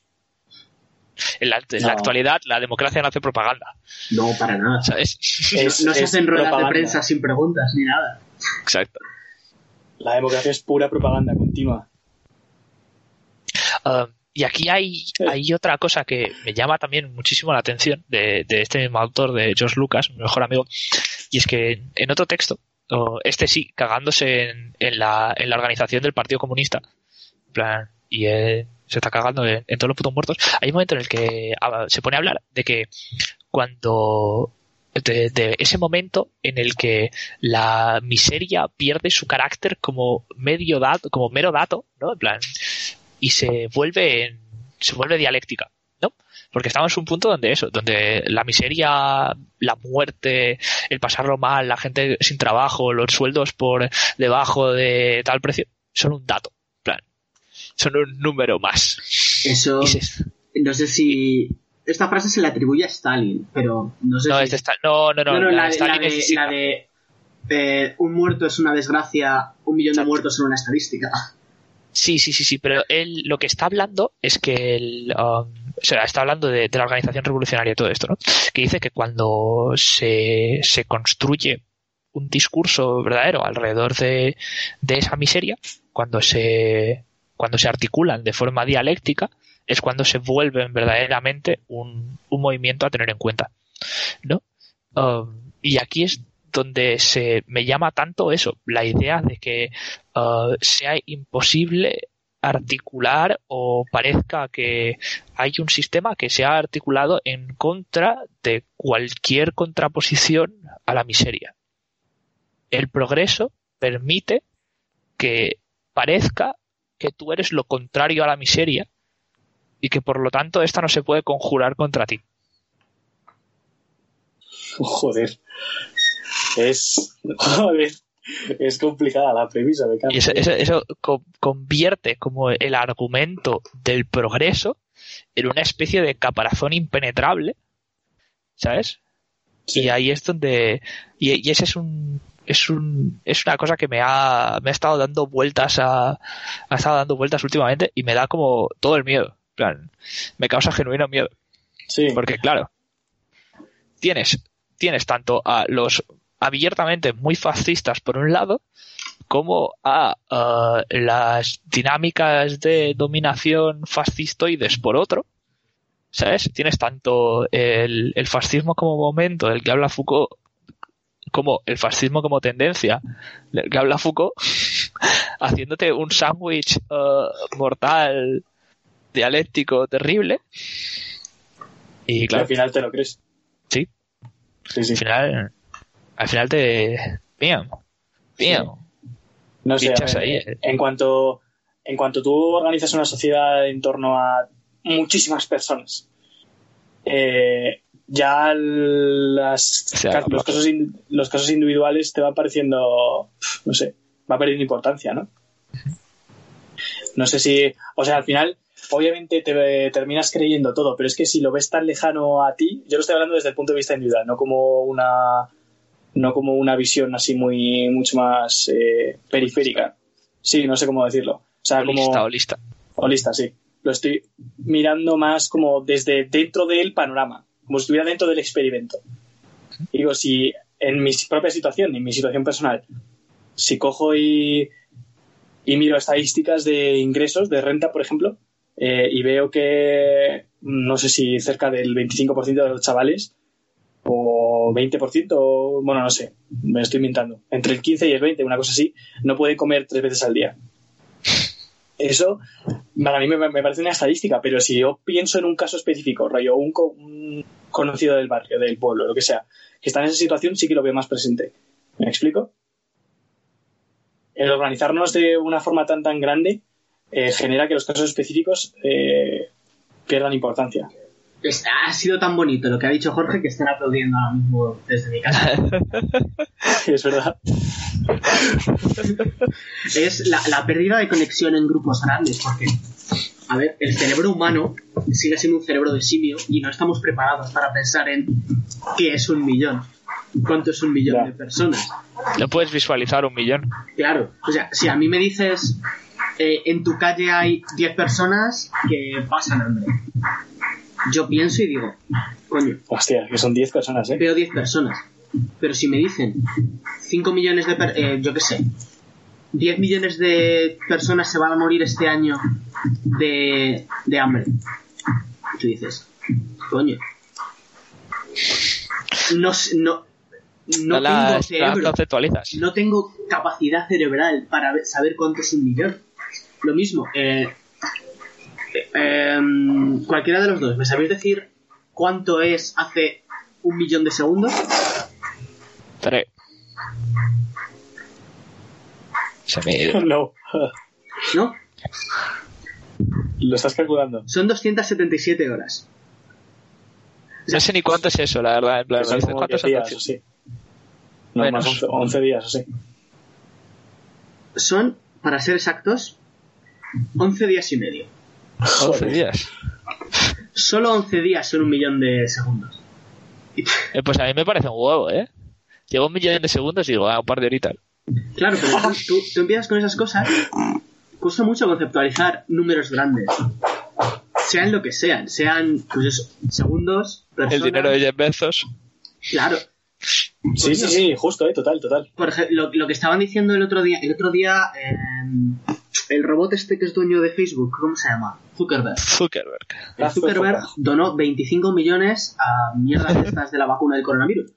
En la, en no. la actualidad, la democracia no hace propaganda. No, para nada. ¿Sabes? Es, no se hacen ruedas propaganda. De prensa sin preguntas ni nada. Exacto. La democracia es pura propaganda continua. Uh, y aquí hay, hay otra cosa que me llama también muchísimo la atención de, de este mismo autor, de Georg Lukács, mi mejor amigo, y es que en otro texto, oh, este sí, cagándose en, en, la, en la organización del Partido Comunista, en plan, y eh, se está cagando en, en todos los putos muertos. Hay un momento en el que se pone a hablar de que cuando... De, de ese momento en el que la miseria pierde su carácter como medio dato, como mero dato, ¿no? En plan, y se vuelve, en, se vuelve dialéctica, ¿no? Porque estamos en un punto donde eso, donde la miseria, la muerte, el pasarlo mal, la gente sin trabajo, los sueldos por debajo de tal precio, son un dato, plan, son un número más. Eso, es no sé si... Esta frase se le atribuye a Stalin, pero no sé no, si... Es de Sta- no, no, no, no, no, la, la, de, la, de, la de, de... Un muerto es una desgracia, un millón Exacto. de muertos son una estadística. Sí, sí, sí, sí, pero él lo que está hablando es que él, um, o sea, está hablando de, de la organización revolucionaria y todo esto, ¿no? Que dice que cuando se, se construye un discurso verdadero alrededor de, de esa miseria, cuando se, cuando se articulan de forma dialéctica, es cuando se vuelven verdaderamente un, un movimiento a tener en cuenta, ¿no? Um, y aquí es donde se me llama tanto eso, la idea de que uh, sea imposible articular o parezca que hay un sistema que se ha articulado en contra de cualquier contraposición a la miseria. El progreso permite que parezca que tú eres lo contrario a la miseria y que por lo tanto esta no se puede conjurar contra ti. Joder. Es, joder, es complicada la premisa, me cambia. Eso, eso, eso co- convierte como el argumento del progreso en una especie de caparazón impenetrable, ¿sabes? Sí. Y ahí es donde, y, y ese es un, es un, es una cosa que me ha, me ha estado dando vueltas a, ha estado dando vueltas últimamente y me da como todo el miedo, plan, me causa genuino miedo, sí, porque claro, tienes, tienes tanto a los abiertamente muy fascistas por un lado, como a uh, las dinámicas de dominación fascistoides por otro, ¿sabes? Tienes tanto el, el fascismo como momento del que habla Foucault, como el fascismo como tendencia del que habla Foucault, haciéndote un sándwich uh, mortal, dialéctico, terrible. Y claro, al final te lo crees. Sí. Sí, sí. Al final... Al final te... Bien. Bien. Sí. No sé, ver, ahí. En cuanto, en cuanto tú organizas una sociedad en torno a muchísimas personas, eh, ya las, o sea, los, casos in, los casos individuales te van pareciendo... No sé, va perdiendo importancia, ¿no? No sé si... O sea, al final, obviamente te terminas creyendo todo, pero es que si lo ves tan lejano a ti... Yo lo estoy hablando desde el punto de vista individual, no como una... no como una visión así muy mucho más eh, periférica. Sí, no sé cómo decirlo. O sea, como holista, holista. Holista, sí. Lo estoy mirando más como desde dentro del panorama, como si estuviera dentro del experimento. Digo, si en mi propia situación, en mi situación personal, si cojo y, y miro estadísticas de ingresos, de renta, por ejemplo, eh, y veo que, no sé si cerca del veinticinco por ciento de los chavales o veinte por ciento, o, bueno, no sé, me estoy inventando, entre el quince y el veinte, una cosa así, no pueden comer tres veces al día. Eso para mí me, me parece una estadística, pero si yo pienso en un caso específico, rollo, un, co- un conocido del barrio, del pueblo, lo que sea, que está en esa situación, sí que lo veo más presente. ¿Me explico? El organizarnos de una forma tan tan grande eh, genera que los casos específicos eh, pierdan importancia. Ha sido tan bonito lo que ha dicho Jorge que están aplaudiendo ahora mismo desde mi casa. Sí, es verdad. Es la, la pérdida de conexión en grupos grandes, porque, a ver, el cerebro humano sigue siendo un cerebro de simio y no estamos preparados para pensar en qué es un millón, cuánto es un millón claro. de personas. ¿Lo puedes visualizar un millón? Claro, o sea, si a mí me dices eh, en tu calle hay diez personas que pasan hambre, yo pienso y digo, coño. Hostia, que son diez personas, ¿eh? Veo diez personas. Pero si me dicen cinco millones de personas, eh, yo qué sé, diez millones de personas se van a morir este año de, de hambre. Tú dices, coño. No, no, no, no tengo la, cerebro. La no tengo capacidad cerebral para saber cuánto es un millón. Lo mismo, eh. Eh, cualquiera de los dos, ¿me sabéis decir cuánto es hace un millón de segundos? Tres. Se me ha ido. No. ¿No? Lo estás calculando. Son doscientas setenta y siete horas. O sea, no sé ni cuánto es eso, la verdad. En plan, pues son ¿cuántos días, días, o sí. No, menos. Más once días, o sí. Son para ser exactos, once días y medio. once días. Solo once días son un millón de segundos. Eh, pues a mí me parece un huevo, ¿eh? Llevo un millón de segundos y digo, ah, un par de horitas. Claro, pero tú, tú, tú empiezas con esas cosas. Cuesta mucho conceptualizar números grandes. Sean lo que sean. Sean pues, segundos, personas... El dinero de Jeff Bezos. Claro. Sí, pues, sí, sí, justo, ¿eh? Total, total. Por ejemplo, lo, lo que estaban diciendo el otro día... El otro día... Eh, el robot este que es dueño de Facebook, ¿cómo se llama? Zuckerberg. Zuckerberg. El Zuckerberg donó veinticinco millones a mierdas estas de la vacuna del coronavirus.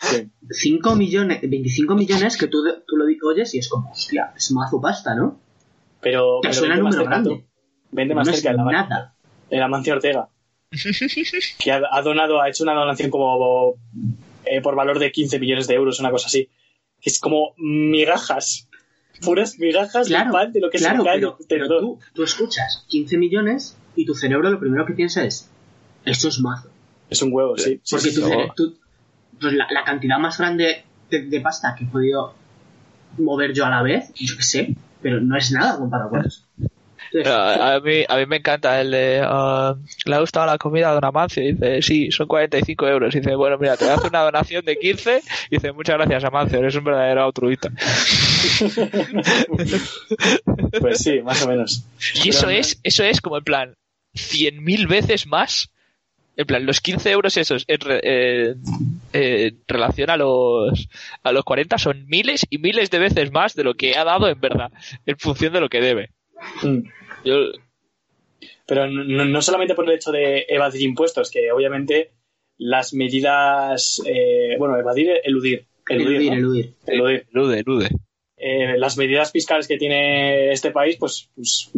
Sí. cinco millones, veinticinco millones que tú, tú lo oyes y es como, hostia, es mazo pasta, ¿no? Pero... Te pero suena número grande. Vende más no cerca de la nada. El Amancio Ortega. Que ha, ha donado, ha hecho una donación como eh, por valor de quince millones de euros, una cosa así. Es como migajas. Puras migajas, claro, de pan, de lo que claro, se cae. Pero, pero tú, tú escuchas quince millones y tu cerebro lo primero que piensa es, esto es mazo. Es un huevo, sí. sí Porque sí, tu no. cerebro, tú, pues la, la cantidad más grande de, de pasta que he podido mover yo a la vez, yo qué sé, pero no es nada comparado con eso. Entonces, a, a, mí, a mí me encanta el de uh, le ha gustado la comida a Don Amancio y dice, sí, son cuarenta y cinco euros, y dice, bueno, mira, te hace una donación de quince y dice, muchas gracias, Amancio, eres un verdadero altruista. Pues sí, más o menos. Y eso es, eso es como en plan cien mil veces más. En plan, los quince euros esos en, re, eh, en relación a los a los cuarenta son miles y miles de veces más de lo que ha dado en verdad, en función de lo que debe. Mm. Yo... Pero no, no solamente por el hecho de evadir impuestos, que obviamente las medidas... Eh, bueno, evadir, eludir. Eludir, eludir. ¿no? Eludir. eludir. elude, elude. Eh, las medidas fiscales que tiene este país, pues, pues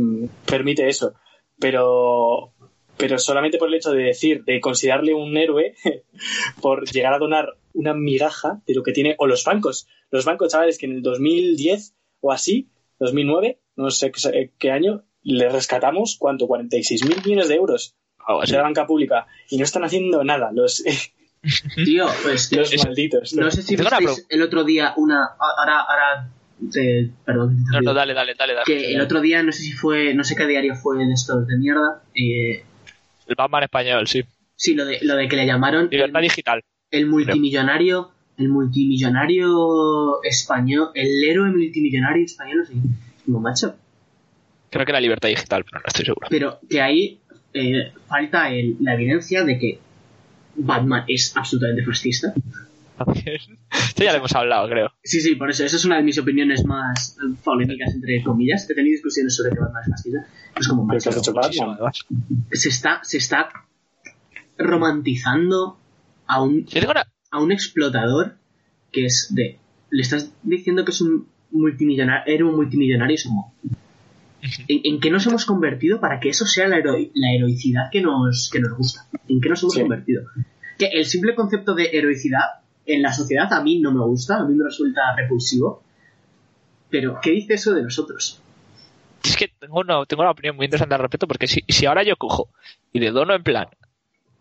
permite eso. Pero... Pero solamente por el hecho de decir, de considerarle un héroe por llegar a donar una migaja de lo que tiene... O los bancos. Los bancos, chavales, que en el dos mil diez o así, dos mil nueve, no sé qué año, le rescatamos, ¿cuánto? cuarenta y seis mil millones de euros oh, de la banca pública. Y no están haciendo nada los... Tío, pues... Los es, malditos. No, no sé si visteis el otro día una... Ahora... ahora te, perdón. No, no, dale, dale, dale. dale que dale. El otro día, no sé si fue... No sé qué diario fue de estos de mierda... Eh, el Batman español, sí. Sí, lo de, lo de que le llamaron... Libertad digital. El multimillonario... El multimillonario español... El héroe multimillonario español, sí. Como macho. Creo que era libertad digital, pero no estoy seguro. Pero que ahí eh, falta el, la evidencia de que Batman es absolutamente fascista. Esto ya lo hemos hablado, creo. Sí, sí, por eso. Esa es una de mis opiniones más polémicas, entre comillas. He tenido discusiones sobre que Batman es fascista. Es como macho. Se está, se está romantizando a un, a un explotador que es de... Le estás diciendo que es un multimillonario, era un multimillonario, es como... ¿En, ¿En qué nos hemos convertido para que eso sea la, hero, la heroicidad que nos, que nos gusta? ¿En qué nos hemos sí. convertido? Que el simple concepto de heroicidad en la sociedad a mí no me gusta, a mí me resulta repulsivo. Pero, ¿qué dice eso de nosotros? Es que tengo una, tengo una opinión muy interesante al respecto, porque si, si ahora yo cojo y le dono en plan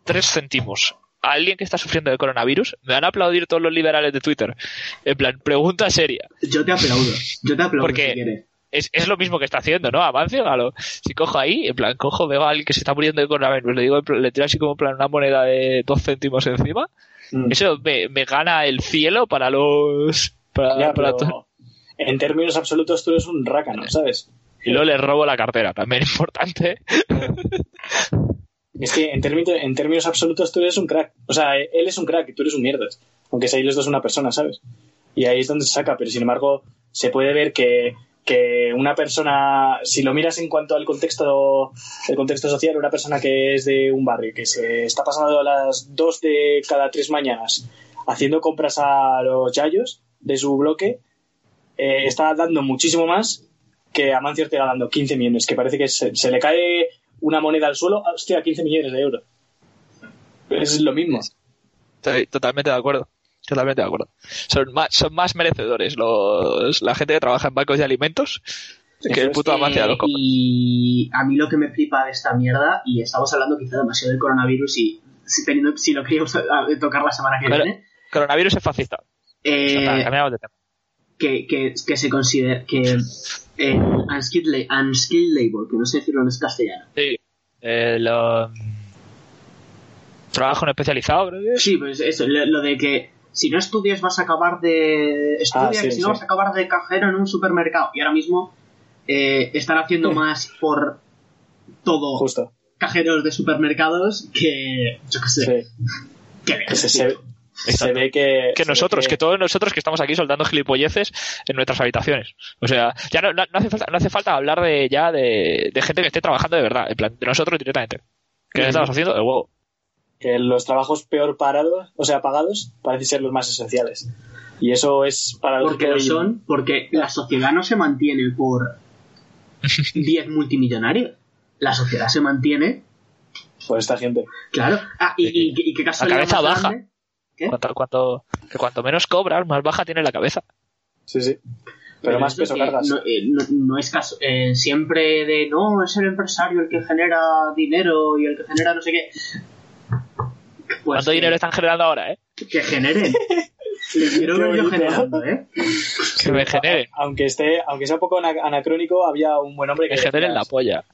tres céntimos a alguien que está sufriendo de coronavirus, me van a aplaudir todos los liberales de Twitter. En plan, pregunta seria. Yo te aplaudo, yo te aplaudo porque si quieres. Es, es lo mismo que está haciendo, ¿no? Amancio, lo, si cojo ahí, en plan, cojo, veo a alguien que se está muriendo de coronavirus, le digo, le tiro así como en plan una moneda de dos céntimos encima, mm. eso me, me gana el cielo para los... para, ya, para todo. En términos absolutos tú eres un rácano, ¿sabes? Y luego le robo la cartera, también importante. Es que en, términos, en términos absolutos tú eres un crack. O sea, él es un crack y tú eres un mierdas. Aunque seáis los dos una persona, ¿sabes? Y ahí es donde se saca, pero sin embargo se puede ver que, que una persona, si lo miras en cuanto al contexto, el contexto social, una persona que es de un barrio, que se está pasando a las dos de cada tres mañanas haciendo compras a los yayos de su bloque, eh, está dando muchísimo más que Amancio Ortega dando quince millones, que parece que se, se le cae una moneda al suelo, hostia, quince millones de euros. Es lo mismo. Estoy totalmente de acuerdo. Totalmente de acuerdo. Son más, son más merecedores los la gente que trabaja en bancos de alimentos que eso el puto Amancio de los compras. Y a mí lo que me flipa de esta mierda, y estamos hablando quizá demasiado del coronavirus, y si, teniendo, si lo queríamos tocar la semana que Pero, viene... Coronavirus es fascista. Eh, o sea, cambiamos de tema. Que, que, que se considera... que El unskilled, unskilled labor, que no sé decirlo en castellano. Sí. El uh, trabajo no especializado, creo que es. Sí, pues eso, lo, lo de que si no estudias vas a acabar de... Estudias, ah, sí, si sí. no vas a acabar de cajero en un supermercado. Y ahora mismo eh, están haciendo más por todo. Justo. Cajeros de supermercados que... Yo qué sé. Sí. Que que se, se, se ve que... Que se nosotros, ve que... que todos nosotros que estamos aquí soldando gilipolleces en nuestras habitaciones. O sea, ya no, no, no, hace, falta, no hace falta hablar de ya de, de gente que esté trabajando de verdad. En plan, de nosotros directamente. ¿Qué mm-hmm. estamos haciendo? El huevo. Que los trabajos peor parados, o sea, pagados, parecen ser los más esenciales. Y eso es para los que... Porque lo son, porque la sociedad no se mantiene por diez multimillonarios. La sociedad se mantiene por esta gente. Claro. Ah, y, y, y, y qué casualidad. La cabeza baja. ¿Qué? Cuanto, cuanto, que cuanto menos cobras, más baja tiene la cabeza. Sí, sí. Pero, Pero más peso cargas. No, eh, no, no es caso. Eh, siempre de no, es el empresario el que genera dinero y el que genera no sé qué. Pues ¿cuánto que, dinero están generando ahora, eh? Que generen. Les quiero ver yo generando, ¿eh? Que me generen. Aunque esté, aunque sea un poco anacrónico, había un buen hombre que... Que generen la polla.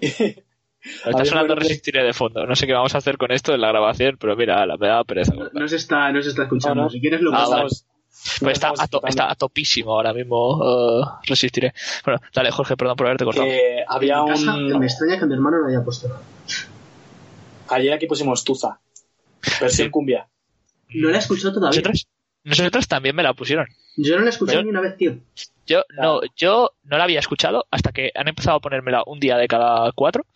Está sonando Resistiré de fondo. No sé qué vamos a hacer con esto en la grabación, pero mira, la me da pereza. No, no, se está, no se está escuchando. No, no. Si quieres lo pasamos. Ah, vale. Pues está a, to, está a topísimo ahora mismo. Uh, resistiré. Bueno, dale, Jorge, perdón por haberte cortado. Eh, había un... Casa, me extraña que mi hermano no haya puesto nada. Ayer aquí pusimos Tuza. Versión cumbia. No la he escuchado todavía. ¿Nosotros? Nosotros también me la pusieron. Yo no la he escuchado yo, ni una vez, tío. Yo claro. no, yo no la había escuchado hasta que han empezado a ponérmela un día de cada cuatro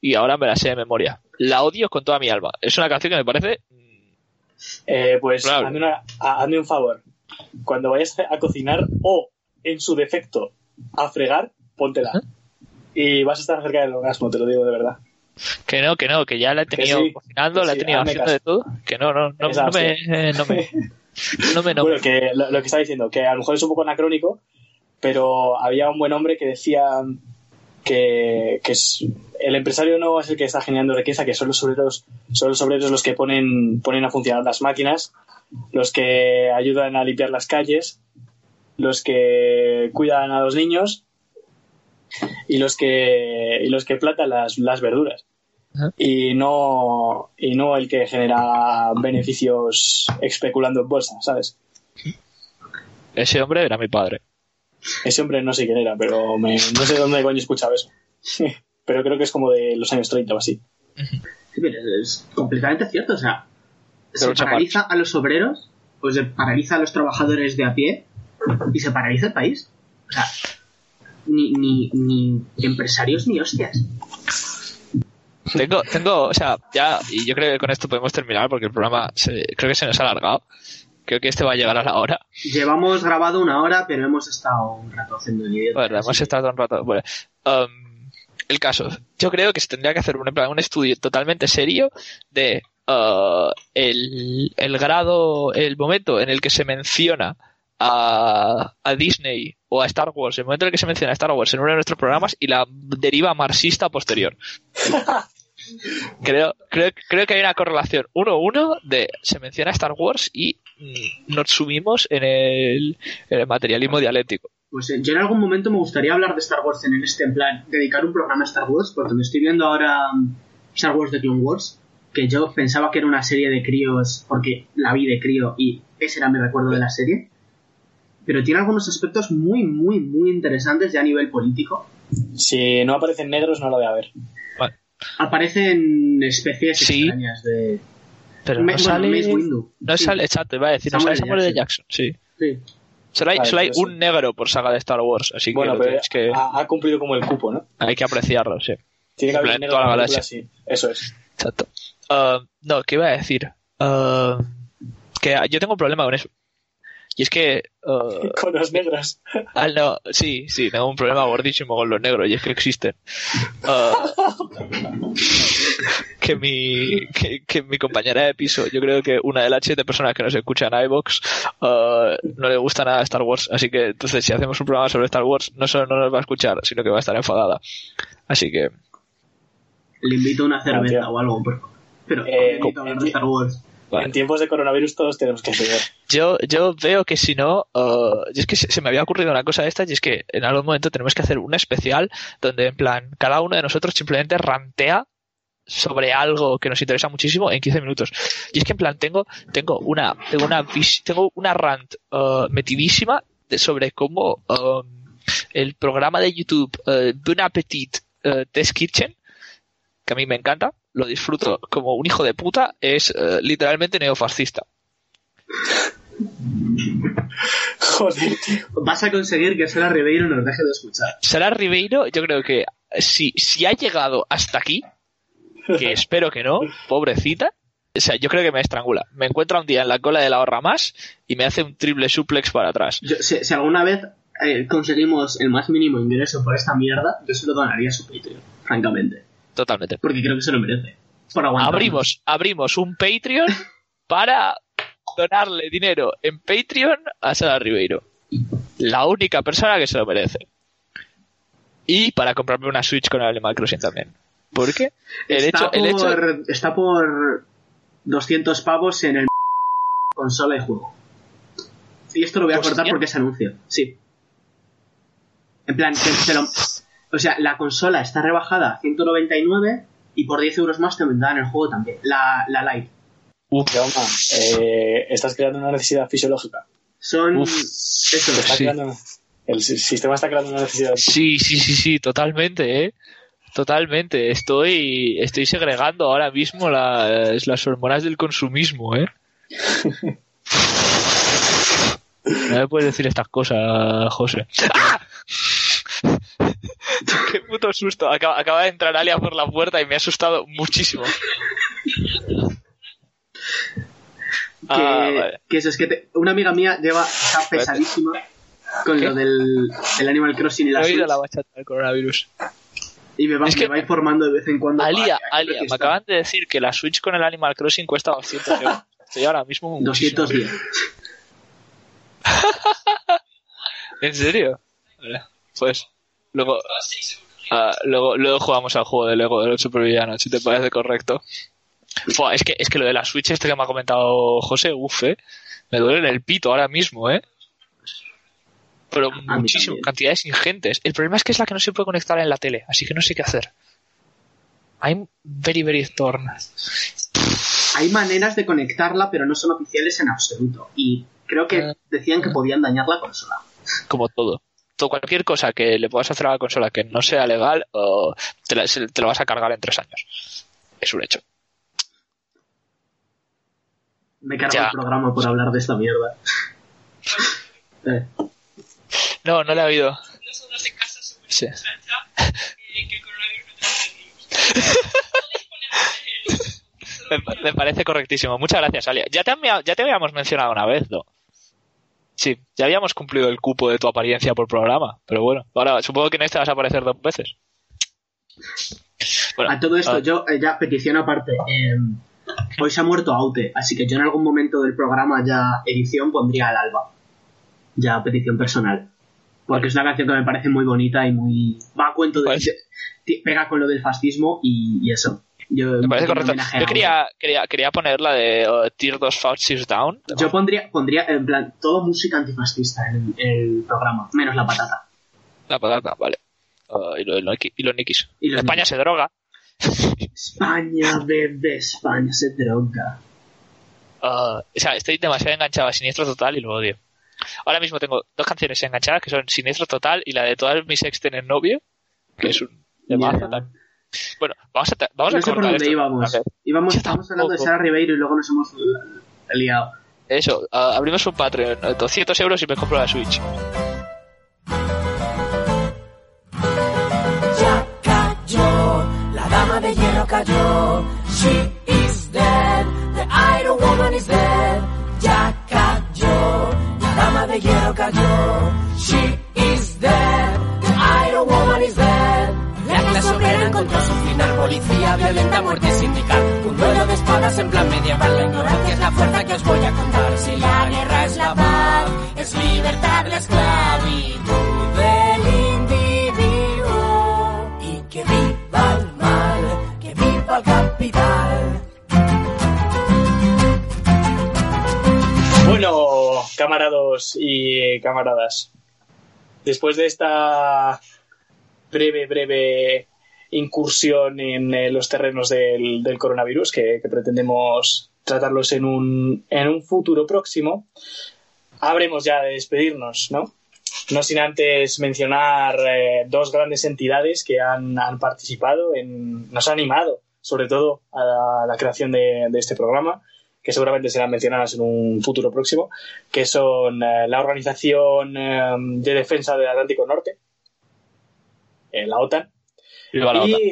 y ahora me la sé de memoria. La odio con toda mi alma. Es una canción que me parece... Eh, pues hazme, una, hazme un favor. Cuando vayas a cocinar o, en su defecto, a fregar, póntela. ¿Eh? Y vas a estar cerca del orgasmo, te lo digo de verdad. Que no, que no, que ya la he tenido sí, cocinando, sí, la he tenido haciendo caso. De todo. Que no, no, no, no me... Eh, no me... No me bueno, que lo, lo que estaba diciendo, que a lo mejor es un poco anacrónico, pero había un buen hombre que decía que, que es, el empresario no es el que está generando riqueza, que son los obreros, son los obreros los que ponen, ponen a funcionar las máquinas, los que ayudan a limpiar las calles, los que cuidan a los niños y los que y los que platan las, las verduras. Y no, y no el que genera beneficios especulando en bolsa, ¿sabes? Ese hombre era mi padre. Ese hombre no sé quién era, pero me, no sé dónde coño escuchaba eso. Pero creo que es como de los años treinta o así. Sí, pero es completamente cierto. O sea, se paraliza a los obreros, pues se paraliza a los trabajadores de a pie y se paraliza el país. O sea, ni, ni, ni empresarios ni hostias. Tengo, tengo, o sea, ya, y yo creo que con esto podemos terminar porque el programa se, creo que se nos ha alargado. Creo que este va a llegar a la hora. Llevamos grabado una hora, pero hemos estado un rato haciendo el vídeo. Bueno, hemos estado un rato. Bueno, um, el caso, yo creo que se tendría que hacer un, un estudio totalmente serio de uh, el, el grado, el momento en el que se menciona a, a Disney o a Star Wars, el momento en el que se menciona a Star Wars en uno de nuestros programas y la deriva marxista posterior. Creo, creo, creo que hay una correlación uno uno de se menciona Star Wars y mmm, nos sumimos en el, en el materialismo dialéctico. Pues eh, yo en algún momento me gustaría hablar de Star Wars en este, en plan, dedicar un programa a Star Wars, porque me estoy viendo ahora Star Wars The Clone Wars, que yo pensaba que era una serie de críos, porque la vi de crío y ese era mi recuerdo de la serie, pero tiene algunos aspectos muy, muy, muy interesantes ya a nivel político. Si no aparecen negros no lo voy a ver. Vale. Aparecen especies sí, extrañas de... Pero no, Me, sale, bueno, no sí. sale... Exacto, iba a decir. Samuel no sale Samuel L. Jackson, sí. sí. Solo hay, vale, solo hay un sí. negro por saga de Star Wars, así bueno, que... Bueno, pero que... Ha, ha cumplido como el cupo, ¿no? Hay que apreciarlo, sí. Tiene que haber negro toda la galaxia. Así. Eso es. Exacto. Uh, no, ¿qué iba a decir? Uh, que yo tengo un problema con eso. Y es que... Uh, con los negros. Ah, no, sí, sí, tengo un problema gordísimo con los negros, y es que existen. Uh, que mi que, que mi compañera de piso, yo creo que una de las siete personas que nos escuchan en iVoox, uh, no le gusta nada Star Wars, así que entonces si hacemos un programa sobre Star Wars, no solo no nos va a escuchar, sino que va a estar enfadada. Así que... Le invito a una cerveza o algo, pero... pero eh, le invito a hablar de Star Wars. Vale. En tiempos de coronavirus todos tenemos que ayudar. Yo, yo veo que si no... Uh, y es que se, se me había ocurrido una cosa de esta, y es que en algún momento tenemos que hacer un especial donde, en plan, cada uno de nosotros simplemente rantea sobre algo que nos interesa muchísimo en quince minutos. Y es que, en plan, tengo tengo una tengo una, tengo una rant uh, metidísima de, sobre cómo uh, el programa de YouTube uh, Bon Appétit uh, Test Kitchen, que a mí me encanta, lo disfruto como un hijo de puta, es uh, literalmente neofascista. Joder, tío. Vas a conseguir que Sara Ribeiro nos deje de escuchar. Sara Ribeiro, yo creo que si, si ha llegado hasta aquí, que espero que no, pobrecita, o sea, yo creo que me estrangula. Me encuentra un día en la cola de la Horra Más y me hace un triple suplex para atrás. Yo, si, si alguna vez eh, conseguimos el más mínimo ingreso por esta mierda, yo se lo donaría a su Patreon, francamente. Totalmente. Porque creo que se lo merece. Por abrimos, abrimos un Patreon para donarle dinero en Patreon a Sara Ribeiro. La única persona que se lo merece. Y para comprarme una Switch con Animal Crossing también. ¿Por qué? El está, hecho, por, el hecho... está por doscientos pavos en el consola y juego. Y esto lo voy a cortar porque es anuncio. Sí. En plan, que te lo... O sea, la consola está rebajada a ciento noventa y nueve y por diez euros más te vendan el juego también. La, la Lite. Uf. ¿Qué onda? Eh, estás creando una necesidad fisiológica. Son... Uf. Eso, está sí. creando... El sistema está creando una necesidad. Sí, sí, sí, sí, totalmente, ¿eh? Totalmente. Estoy estoy segregando ahora mismo las, las hormonas del consumismo, ¿eh? No me puedes decir estas cosas, José. ¡Ah! Qué puto susto. Acaba, acaba de entrar Alia por la puerta y me ha asustado muchísimo. Que, ah, vale. Que eso es que te, una amiga mía lleva, está pesadísima con ¿Qué? Lo del el Animal Crossing y la Switch. He oído la bachata del coronavirus. Y me va, es que me va informando de vez en cuando. Alia, Alia, me está. Acaban de decir que la Switch con el Animal Crossing cuesta doscientos euros. Estoy ahora mismo muchísimo. doscientos diez. ¿En serio? Vale, pues... Luego, uh, luego luego jugamos al juego de Lego de los supervillanos, si te parece correcto. Fua, es que es que lo de la Switch este que me ha comentado José, uff, eh, me duele en el pito ahora mismo, eh. Pero ah, muchísimo, cantidades ingentes. El problema es que es la que no se puede conectar en la tele, así que no sé qué hacer. I'm very, very torn. Hay maneras de conectarla, pero no son oficiales en absoluto. Y creo que decían que podían dañar la consola. Como todo. Cualquier cosa que le puedas hacer a la consola que no sea legal, o te la, te la vas a cargar en tres años. Es un hecho. Me cargo ya. El programa por hablar de esta mierda. eh. No, no le he oído. Nosotros en casa somos sí. que el coronavirus no tiene sentido. Me parece correctísimo. Muchas gracias, Alia. Ya te, ya te habíamos mencionado una vez, ¿no? Sí, ya habíamos cumplido el cupo de tu apariencia por programa, pero bueno, ahora supongo que en este vas a aparecer dos veces. Bueno, a todo esto, a yo eh, ya petición aparte, eh, hoy se ha muerto Aute, así que yo en algún momento del programa ya edición pondría Al Alba, ya petición personal, porque es una canción que me parece muy bonita y muy... va a cuento de... de pega con lo del fascismo y, y eso. Yo, me parece correcto. Yo quería, quería, quería poner la de uh, Tear Those Fascists Down. Yo pondría, pondría en plan todo música antifascista en el, el programa, menos la patata. La patata, vale. Uh, y, lo, y, lo, y los nikis. ¿Y los España nikis? Se droga. España, bebé, España se droga. Uh, o sea, estoy demasiado enganchado a Siniestro Total y lo odio. Ahora mismo tengo dos canciones enganchadas que son Siniestro Total y la de Todas mis ex tener novio, que es un temazo tal. Bueno, vamos a ta- vamos no a sé por dónde íbamos. Íbamos estamos hablando de Sara Ribeiro y luego nos hemos liado. Eso, uh, abrimos un Patreon, doscientos euros y me compro la Switch. Ya cayó, la dama de hierro cayó. She is dead, the Iron Woman is dead. Ya cayó, la dama de hierro cayó. She is dead, the Iron Woman is dead. La clase obrera encontró su final, policía, violenta muerte sindical. Un duelo de espadas en plan medieval, la ignorancia es la fuerza que os voy a contar. Si la guerra es la paz, es libertad la esclavitud del individuo. Y que viva el mal, que viva el capital. Bueno, camarados y camaradas, después de esta breve, breve incursión en eh, los terrenos del, del coronavirus, que, que pretendemos tratarlos en un, en un futuro próximo, habremos ya de despedirnos, ¿no? No sin antes mencionar eh, dos grandes entidades que han, han participado, en, nos han animado, sobre todo, a la, a la creación de, de este programa, que seguramente serán mencionadas en un futuro próximo, que son eh, la Organización eh, de Defensa del Atlántico Norte, eh, la OTAN. Viva la y, OTAN.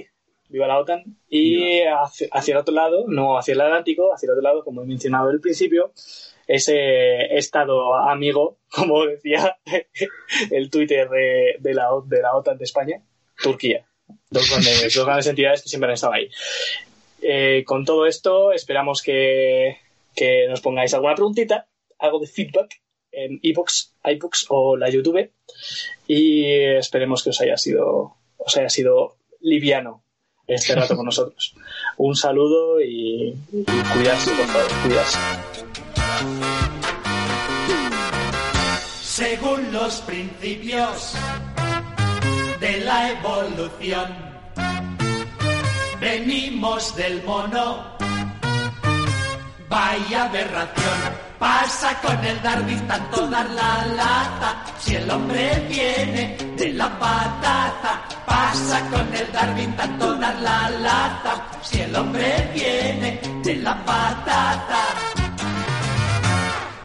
Viva la OTAN. Y viva. Hacia, hacia el otro lado, no hacia el Atlántico, hacia el otro lado, como he mencionado al principio, ese Estado amigo, como decía el Twitter de, de, la, de la OTAN de España, Turquía. Dos grandes, dos grandes entidades que siempre han estado ahí. Eh, con todo esto, esperamos que, que nos pongáis alguna preguntita, algo de feedback en iVoox, iBooks o la YouTube, y esperemos que os haya sido, os haya sido liviano este rato con nosotros. Un saludo y, y cuidarse, por favor, cuidarse. Según los principios de la evolución, venimos del mono, vaya aberración. Pasa con el Darwin tanto dar la lata, si el hombre viene de la patata. Pasa con el Darwin tanto dar la lata, si el hombre viene de la patata.